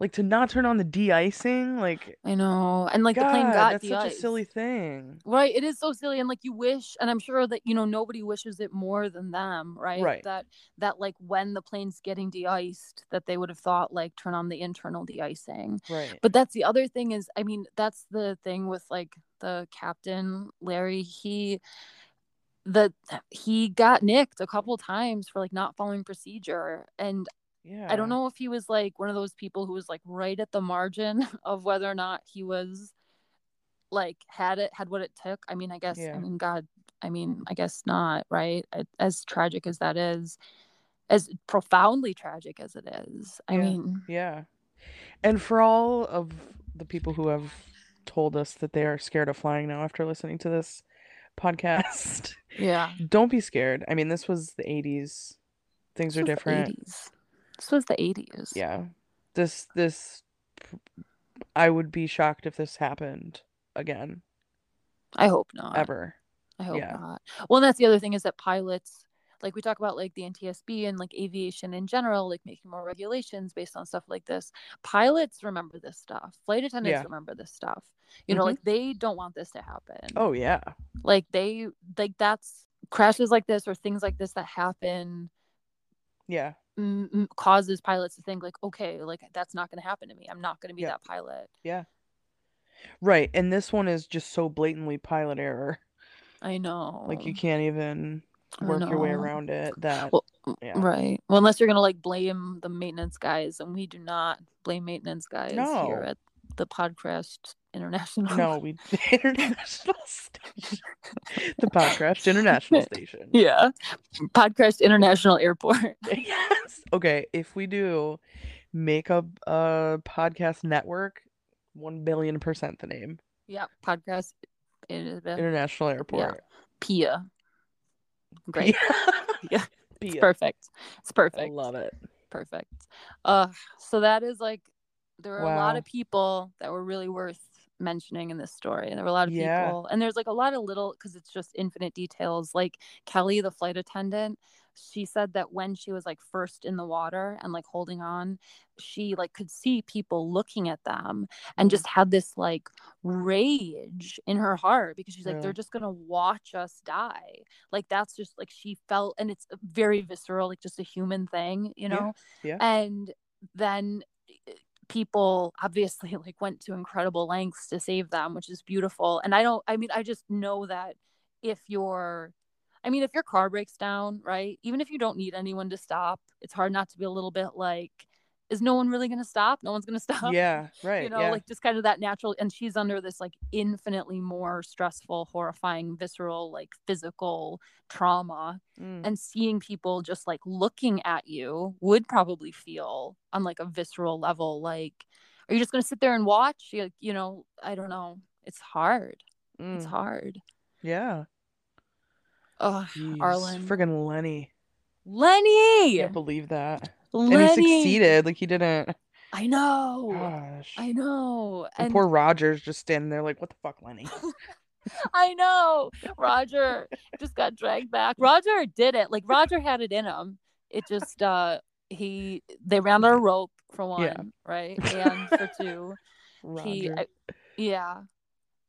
like, to not turn on the de-icing, like I know, and like God, the plane got de-iced. That's such a silly thing, right? It is so silly, and like you wish, and I'm sure that you know nobody wishes it more than them, right? Right. That like when the plane's getting de-iced, that they would have thought like turn on the internal de-icing, right? But that's the other thing is, I mean, that's the thing with like the captain Larry. He got nicked a couple times for like not following procedure, and. Yeah. I don't know if he was like one of those people who was like right at the margin of whether or not he was like had what it took. I mean, I guess, I mean, God, I mean, I guess not, right? As tragic as that is, as profoundly tragic as it is. I mean, yeah. And for all of the people who have told us that they are scared of flying now after listening to this podcast, don't be scared. I mean, this was the 80s. Things are different. This was the 80s. Yeah. This I would be shocked if this happened again. I hope not. Ever. I hope not. Well, and that's the other thing is that pilots, like we talk about like the NTSB and like aviation in general, like making more regulations based on stuff like this. Pilots remember this stuff. Flight attendants remember this stuff. You know, like they don't want this to happen. Oh yeah. Like they that's crashes like this or things like this that happen. Yeah. Causes pilots to think like, okay, like that's not going to happen to me. I'm not going to be that pilot. Yeah. Right. And this one is just so blatantly pilot error. I know. Like you can't even work your way around it. Right. Well, unless you're going to like blame the maintenance guys, and we do not blame maintenance guys here at the Podcast International. No, we International Station. The Podcast International Station. Yeah. Podcast International Airport. Yes. Okay, if we do make up a podcast network, 1,000,000,000% the name. Yeah, Podcast International Airport. Yeah. PIA. Great. Yeah. PIA. It's perfect. I love it. Perfect. So that is like there were a lot of people that were really worth mentioning in this story. And there were a lot of people, and there's like a lot of little, because it's just infinite details. Like Kelly, the flight attendant, she said that when she was like first in the water and like holding on, she like could see people looking at them and just had this like rage in her heart, because she's like, they're just gonna watch us die. Like, that's just like she felt, and it's very visceral, like just a human thing, you know? Yeah. And then people obviously like went to incredible lengths to save them, which is beautiful. And I just know that if your car breaks down, right, even if you don't need anyone to stop, it's hard not to be a little bit like, is no one really going to stop? No one's going to stop. Yeah, right. You know, like just kind of that natural. And she's under this like infinitely more stressful, horrifying, visceral, like physical trauma. And seeing people just like looking at you would probably feel on like a visceral level. Like, are you just going to sit there and watch? You know, I don't know. It's hard. It's hard. Yeah. Oh, Arland. Friggin' Lenny. Lenny! I can't believe that. Lenny! And he succeeded. Like, he didn't. I know. Gosh. I know. And poor Roger's just standing there like, what the fuck, Lenny? I know. Roger just got dragged back. Roger did it. Like, Roger had it in him. It just, they ran their rope for one, right? And for two. Roger.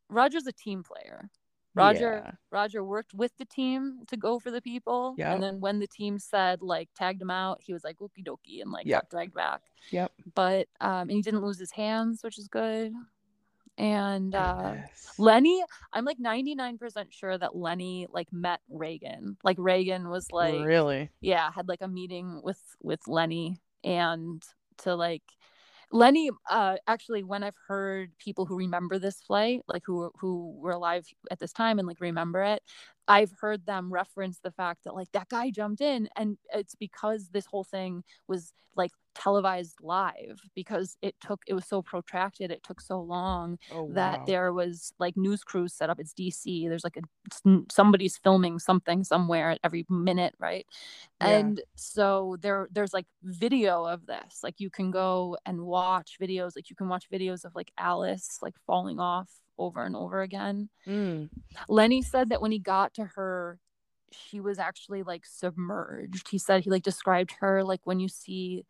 Roger's a team player. Roger worked with the team to go for the people. Yep. And then when the team said, like, tagged him out, he was like, okie dokie, and like got dragged back. Yep. But and he didn't lose his hands, which is good. And Lenny, I'm like 99% sure that Lenny like met Reagan. Like Reagan was like, really? Yeah, had like a meeting with Lenny, and to like Lenny, actually, when I've heard people who remember this flight, like who were alive at this time and like remember it, I've heard them reference the fact that like that guy jumped in, and it's because this whole thing was like televised live, because it was so protracted, it took so long that there was like news crews set up. It's DC. There's like somebody's filming something somewhere at every minute, right? Yeah. And so there's like video of this. Like you can go and watch videos. Like you can watch videos of like Alice like falling off over and over again. Lenny said that when he got to her, she was actually like submerged. He said he like described her like when you see,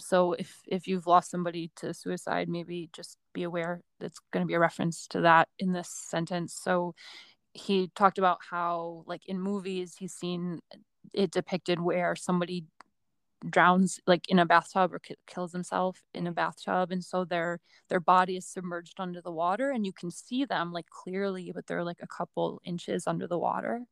so if you've lost somebody to suicide, maybe just be aware that's going to be a reference to that in this sentence. So he talked about how like in movies he's seen it depicted where somebody drowns like in a bathtub or kills himself in a bathtub, and so their body is submerged under the water, and you can see them like clearly, but they're like a couple inches under the water.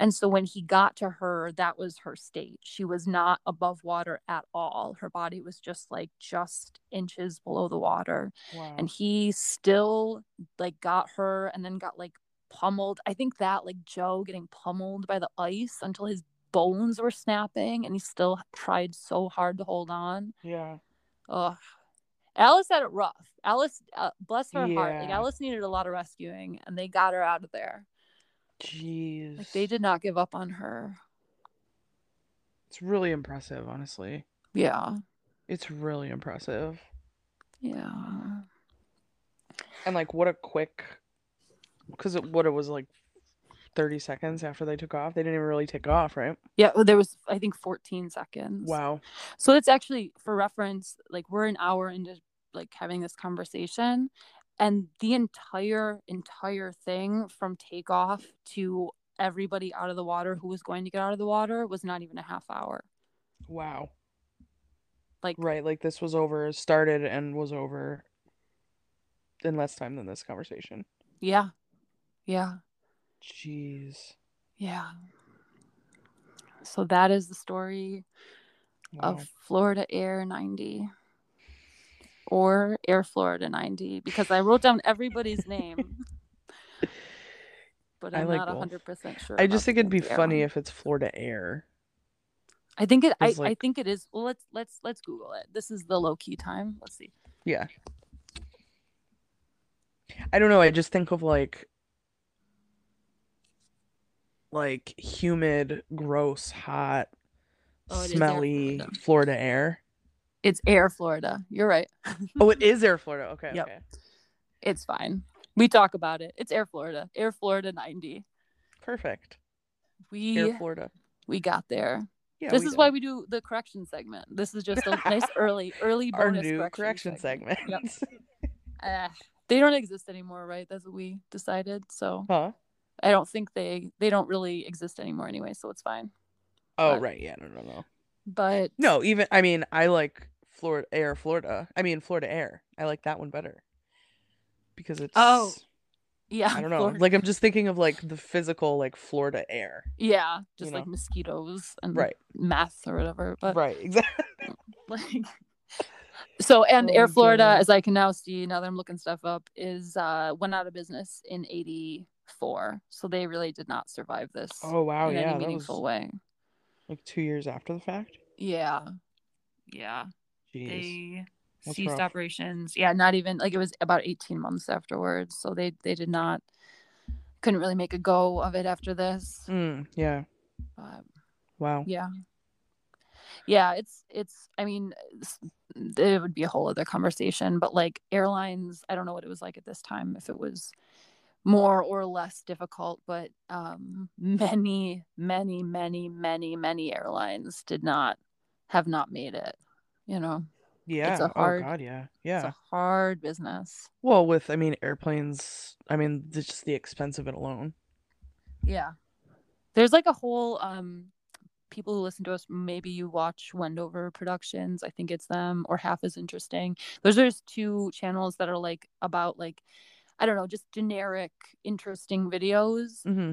And so when he got to her, that was her state. She was not above water at all. Her body was just like just inches below the water. Wow. And he still like got her, and then got like pummeled. I think that like Joe getting pummeled by the ice until his bones were snapping, and he still tried so hard to hold on. Yeah. Ugh. Alice had it rough. Alice, bless her heart. Like Alice needed a lot of rescuing, and they got her out of there. Jeez. Like, they did not give up on her. It's really impressive, honestly. Yeah. It's really impressive. Yeah. And like, what a quick, because it was like 30 seconds after they took off. They didn't even really take off, right? Yeah, well, there was, I think, 14 seconds. Wow. So it's actually, for reference, like we're an hour into like having this conversation, and the entire thing from takeoff to everybody out of the water who was going to get out of the water was not even a half hour. Wow. Like, right, like this was over, started and was over in less time than this conversation. Yeah. Yeah. Jeez. Yeah. So that is the story of Florida Air 90, or Air Florida 90, because I wrote down everybody's name, but I'm like not 100% sure. I just think it'd be funny if it's Florida Air. I think it. I think it is. Well, let's Google it. This is the low key time. Let's see. Yeah. I don't know. I just think of like humid, gross, hot, smelly Florida air. It's Air Florida. You're right. Oh, it is Air Florida. Okay. Yep. Okay. It's fine. We talk about it. It's Air Florida. Air Florida 90. Perfect. We got there. Yeah, this is why we do the correction segment. This is just a nice early bonus our new correction segment. Yep. They don't exist anymore, right? That's what we decided. So I don't think they don't really exist anymore anyway, so it's fine. Oh, but, right. Yeah, no. But no, I like Florida Air. I like that one better because it's yeah, I don't know. Florida. Like, I'm just thinking of like the physical, like Florida air. Yeah, just like mosquitoes and math or whatever. But right, exactly. Like, so, and Air Florida, as I can now see, now that I'm looking stuff up, is went out of business in '84. So they really did not survive this. Oh wow, in any meaningful way. Like 2 years after the fact. Yeah. Jeez. That's ceased rough. Operations. Yeah, not even like it was about 18 months afterwards. So they did not, couldn't really make a go of it after this. Yeah. Wow. Yeah. Yeah. It's. I mean, it would be a whole other conversation. But like airlines, I don't know what it was like at this time. If it was more or less difficult, but many airlines have not made it. You know. Yeah. It's a hard, It's a hard business. Well, with airplanes, it's just the expense of it alone. Yeah. There's like a whole people who listen to us, maybe you watch Wendover Productions, I think it's them, or Half is Interesting. Those are just two channels that are like about like I don't know, just generic interesting videos. Mm-hmm.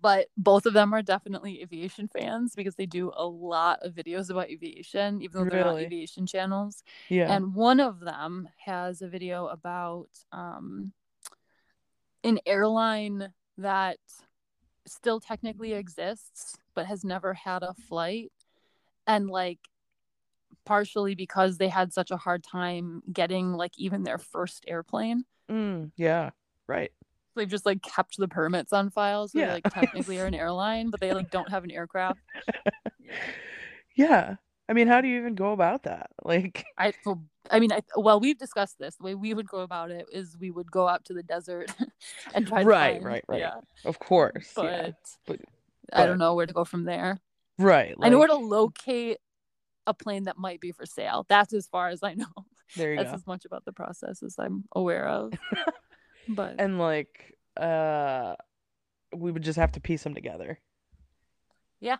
But both of them are definitely aviation fans because they do a lot of videos about aviation, even though they're not aviation channels. Yeah. And one of them has a video about an airline that still technically exists but has never had a flight. And like partially because they had such a hard time getting like even their first airplane. Yeah, right. They've just like kept the permits on file, so they like technically are an airline, but they like don't have an aircraft. Yeah, how do you even go about that? Like, well, we've discussed this. The way we would go about it is we would go out to the desert and try. Right. Yeah. Of course, but I don't know where to go from there. Right. Like, I know where to locate a plane that might be for sale. That's as far as I know. There you go. That's as much about the process as I'm aware of. But and like we would just have to piece them together. Yeah,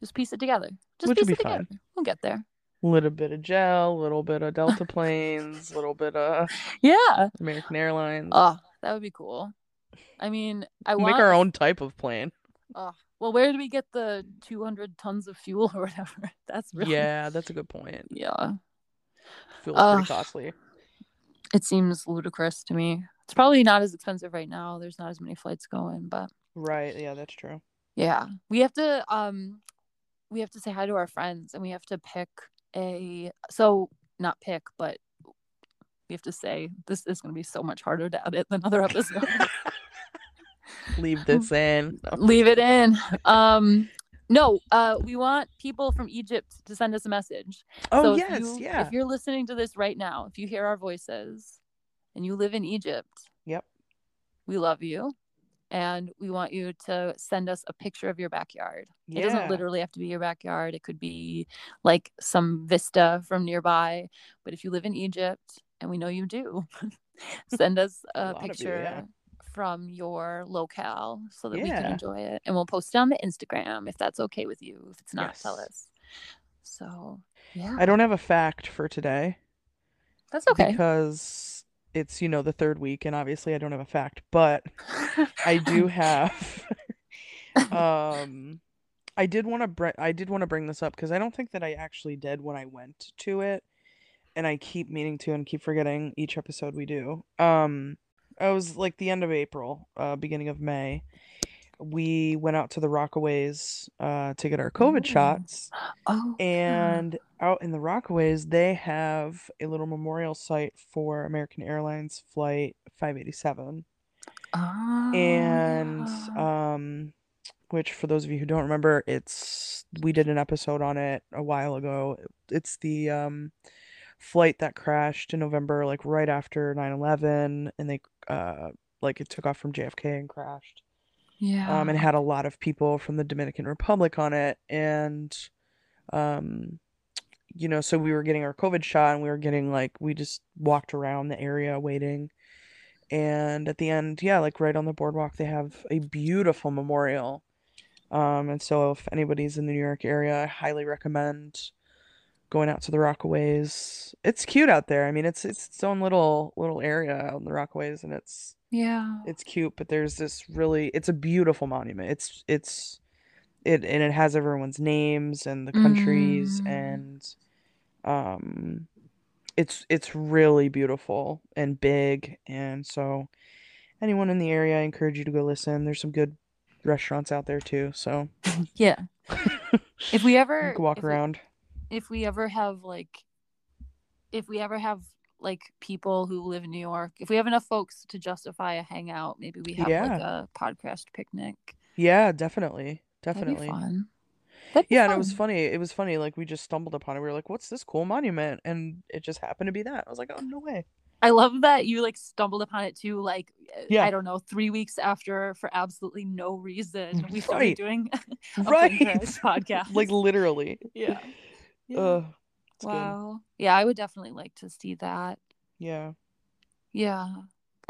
just piece it together. Which piece would be fun. We'll get there. Little bit of gel, little bit of Delta planes, little bit of American Airlines. Oh, that would be cool. I want make our own type of plane. Oh well, where do we get the 200 tons of fuel or whatever? That's really that's a good point. Yeah, fuel's pretty costly. It seems ludicrous to me. It's probably not as expensive right now. There's not as many flights going, but right, yeah, that's true. Yeah, we have to say hi to our friends, and we have to pick but we have to say this is going to be so much harder to edit than other episodes. Leave this in. Leave it in. We want people from Egypt to send us a message. Oh so yes, if you're listening to this right now, if you hear our voices. And you live in Egypt. Yep. We love you. And we want you to send us a picture of your backyard. Yeah. It doesn't literally have to be your backyard. It could be like some vista from nearby. But if you live in Egypt, and we know you do, send us a picture from your locale so that we can enjoy it. And we'll post it on the Instagram if that's okay with you. If it's not, tell us. So, yeah. I don't have a fact for today. That's okay. Because it's, the third week, and obviously I don't have a fact, but I do have, I did want to bring this up because I don't think that I actually did when I went to it, and I keep meaning to and keep forgetting each episode we do. I was like the end of April, beginning of May. We went out to the Rockaways to get our COVID shots. Oh, and out in the Rockaways, they have a little memorial site for American Airlines Flight 587. Oh. And which, for those of you who don't remember, we did an episode on it a while ago. It's the flight that crashed in November, like right after 9/11, and they like it took off from JFK and crashed. Yeah. And had a lot of people from the Dominican Republic on it, and you know, so we were getting our COVID shot, and we were getting like, we just walked around the area waiting. And at the end, yeah, like right on the boardwalk, they have a beautiful memorial. And so if anybody's in the New York area, I highly recommend going out to the Rockaways. It's cute out there. I mean, it's its own little area out in the Rockaways, and it's, yeah, it's cute, but there's this really, it's a beautiful monument. It has everyone's names and the countries, and it's really beautiful and big. And so anyone in the area, I encourage you to go listen. There's some good restaurants out there too, so yeah. If we ever walk around, if we ever have people who live in New York, if we have enough folks to justify a hangout, maybe we have like a podcast picnic. Yeah, definitely. That'd be fun. And it was funny, like we just stumbled upon it. We were like, what's this cool monument? And it just happened to be that. I was like, oh, no way. I love that you like stumbled upon it too, like, yeah. I don't know, 3 weeks after, for absolutely no reason, we started doing a podcast. Like literally. Yeah. Wow. Good. Yeah, I would definitely like to see that. Yeah. I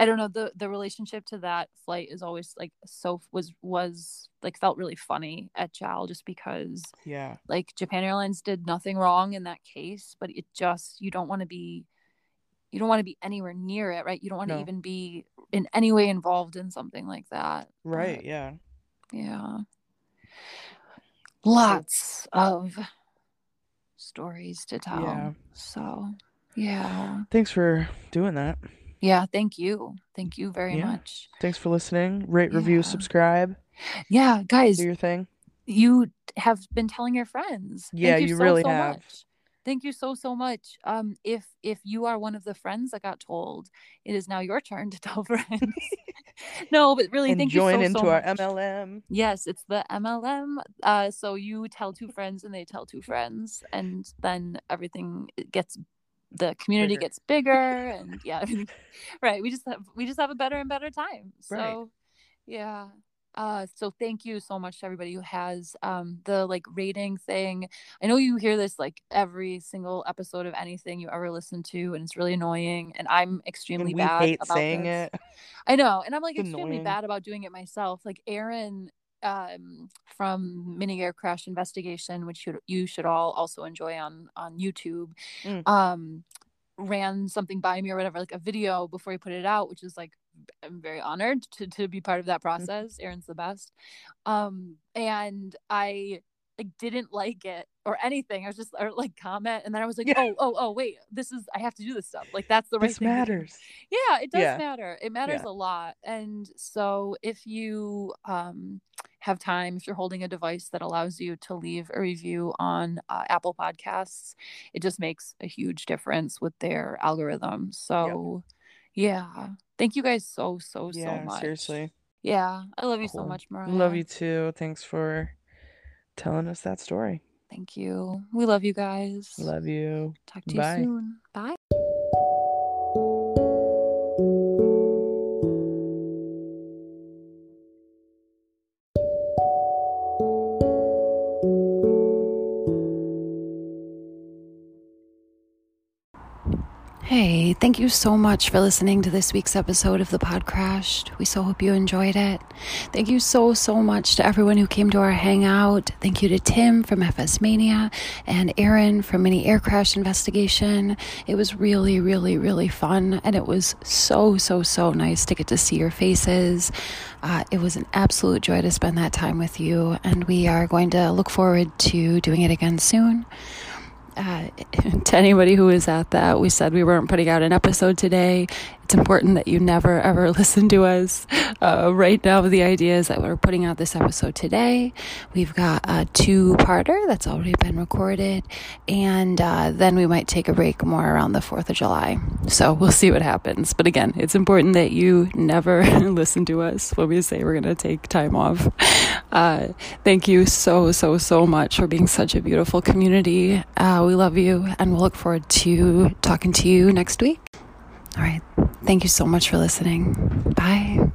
don't know, the relationship to that flight is always like, so was like felt really funny at JAL, just because like Japan Airlines did nothing wrong in that case, but it just, you don't want to be anywhere near it, right? You don't want to even be in any way involved in something like that, right? But, yeah, lots of stories to tell. So thanks for doing that. Yeah, thank you very much. Thanks for listening. Rate, review, subscribe. Yeah, guys, do your thing. You have been telling your friends. Yeah, you really have. Much. Thank you so much. If you are one of the friends that got told, it is now your turn to tell friends. No, but really, thank you so much. And join into our MLM. Yes, it's the MLM. So you tell two friends, and they tell two friends, and then everything gets. The community gets bigger, and right. We just have a better and better time. So, so thank you so much to everybody who has the like rating thing. I know you hear this like every single episode of anything you ever listen to, and it's really annoying. And I'm extremely bad about saying it. I know, and I'm like extremely bad about doing it myself. Like Aaron from Mini Air Crash Investigation, which you should all also enjoy on YouTube, ran something by me or whatever, like a video before he put it out, which is like, I'm very honored to be part of that process. Aaron's the best. And I like didn't like it or anything. I was just comment, and then I was like, oh wait, this is, I have to do this stuff. Like that's the right thing. This matters. Yeah, it does matter. It matters a lot. And so if you have time, if you're holding a device that allows you to leave a review on Apple Podcasts, it just makes a huge difference with their algorithm. So thank you guys so much. Seriously. Yeah, I love you so much, Mariah. Love you too. Thanks for telling us that story. Thank you. We love you guys. Love you. Talk to you soon. Bye. Hey, thank you so much for listening to this week's episode of The Pod Crashed. We so hope you enjoyed it. Thank you so much to everyone who came to our hangout. Thank you to Tim from FS Mania and Aaron from Mini Air Crash Investigation. It was really, really, really fun, and it was so nice to get to see your faces. It was an absolute joy to spend that time with you, and we are going to look forward to doing it again soon. To anybody who was at that, we said we weren't putting out an episode today. it's important that you never, ever listen to us. Right now, the idea is that we're putting out this episode today. We've got a two-parter that's already been recorded, and then we might take a break more around the 4th of July. So we'll see what happens. But again, it's important that you never listen to us when we say we're going to take time off. Thank you so much for being such a beautiful community. We love you, and we'll look forward to talking to you next week. All right. Thank you so much for listening. Bye.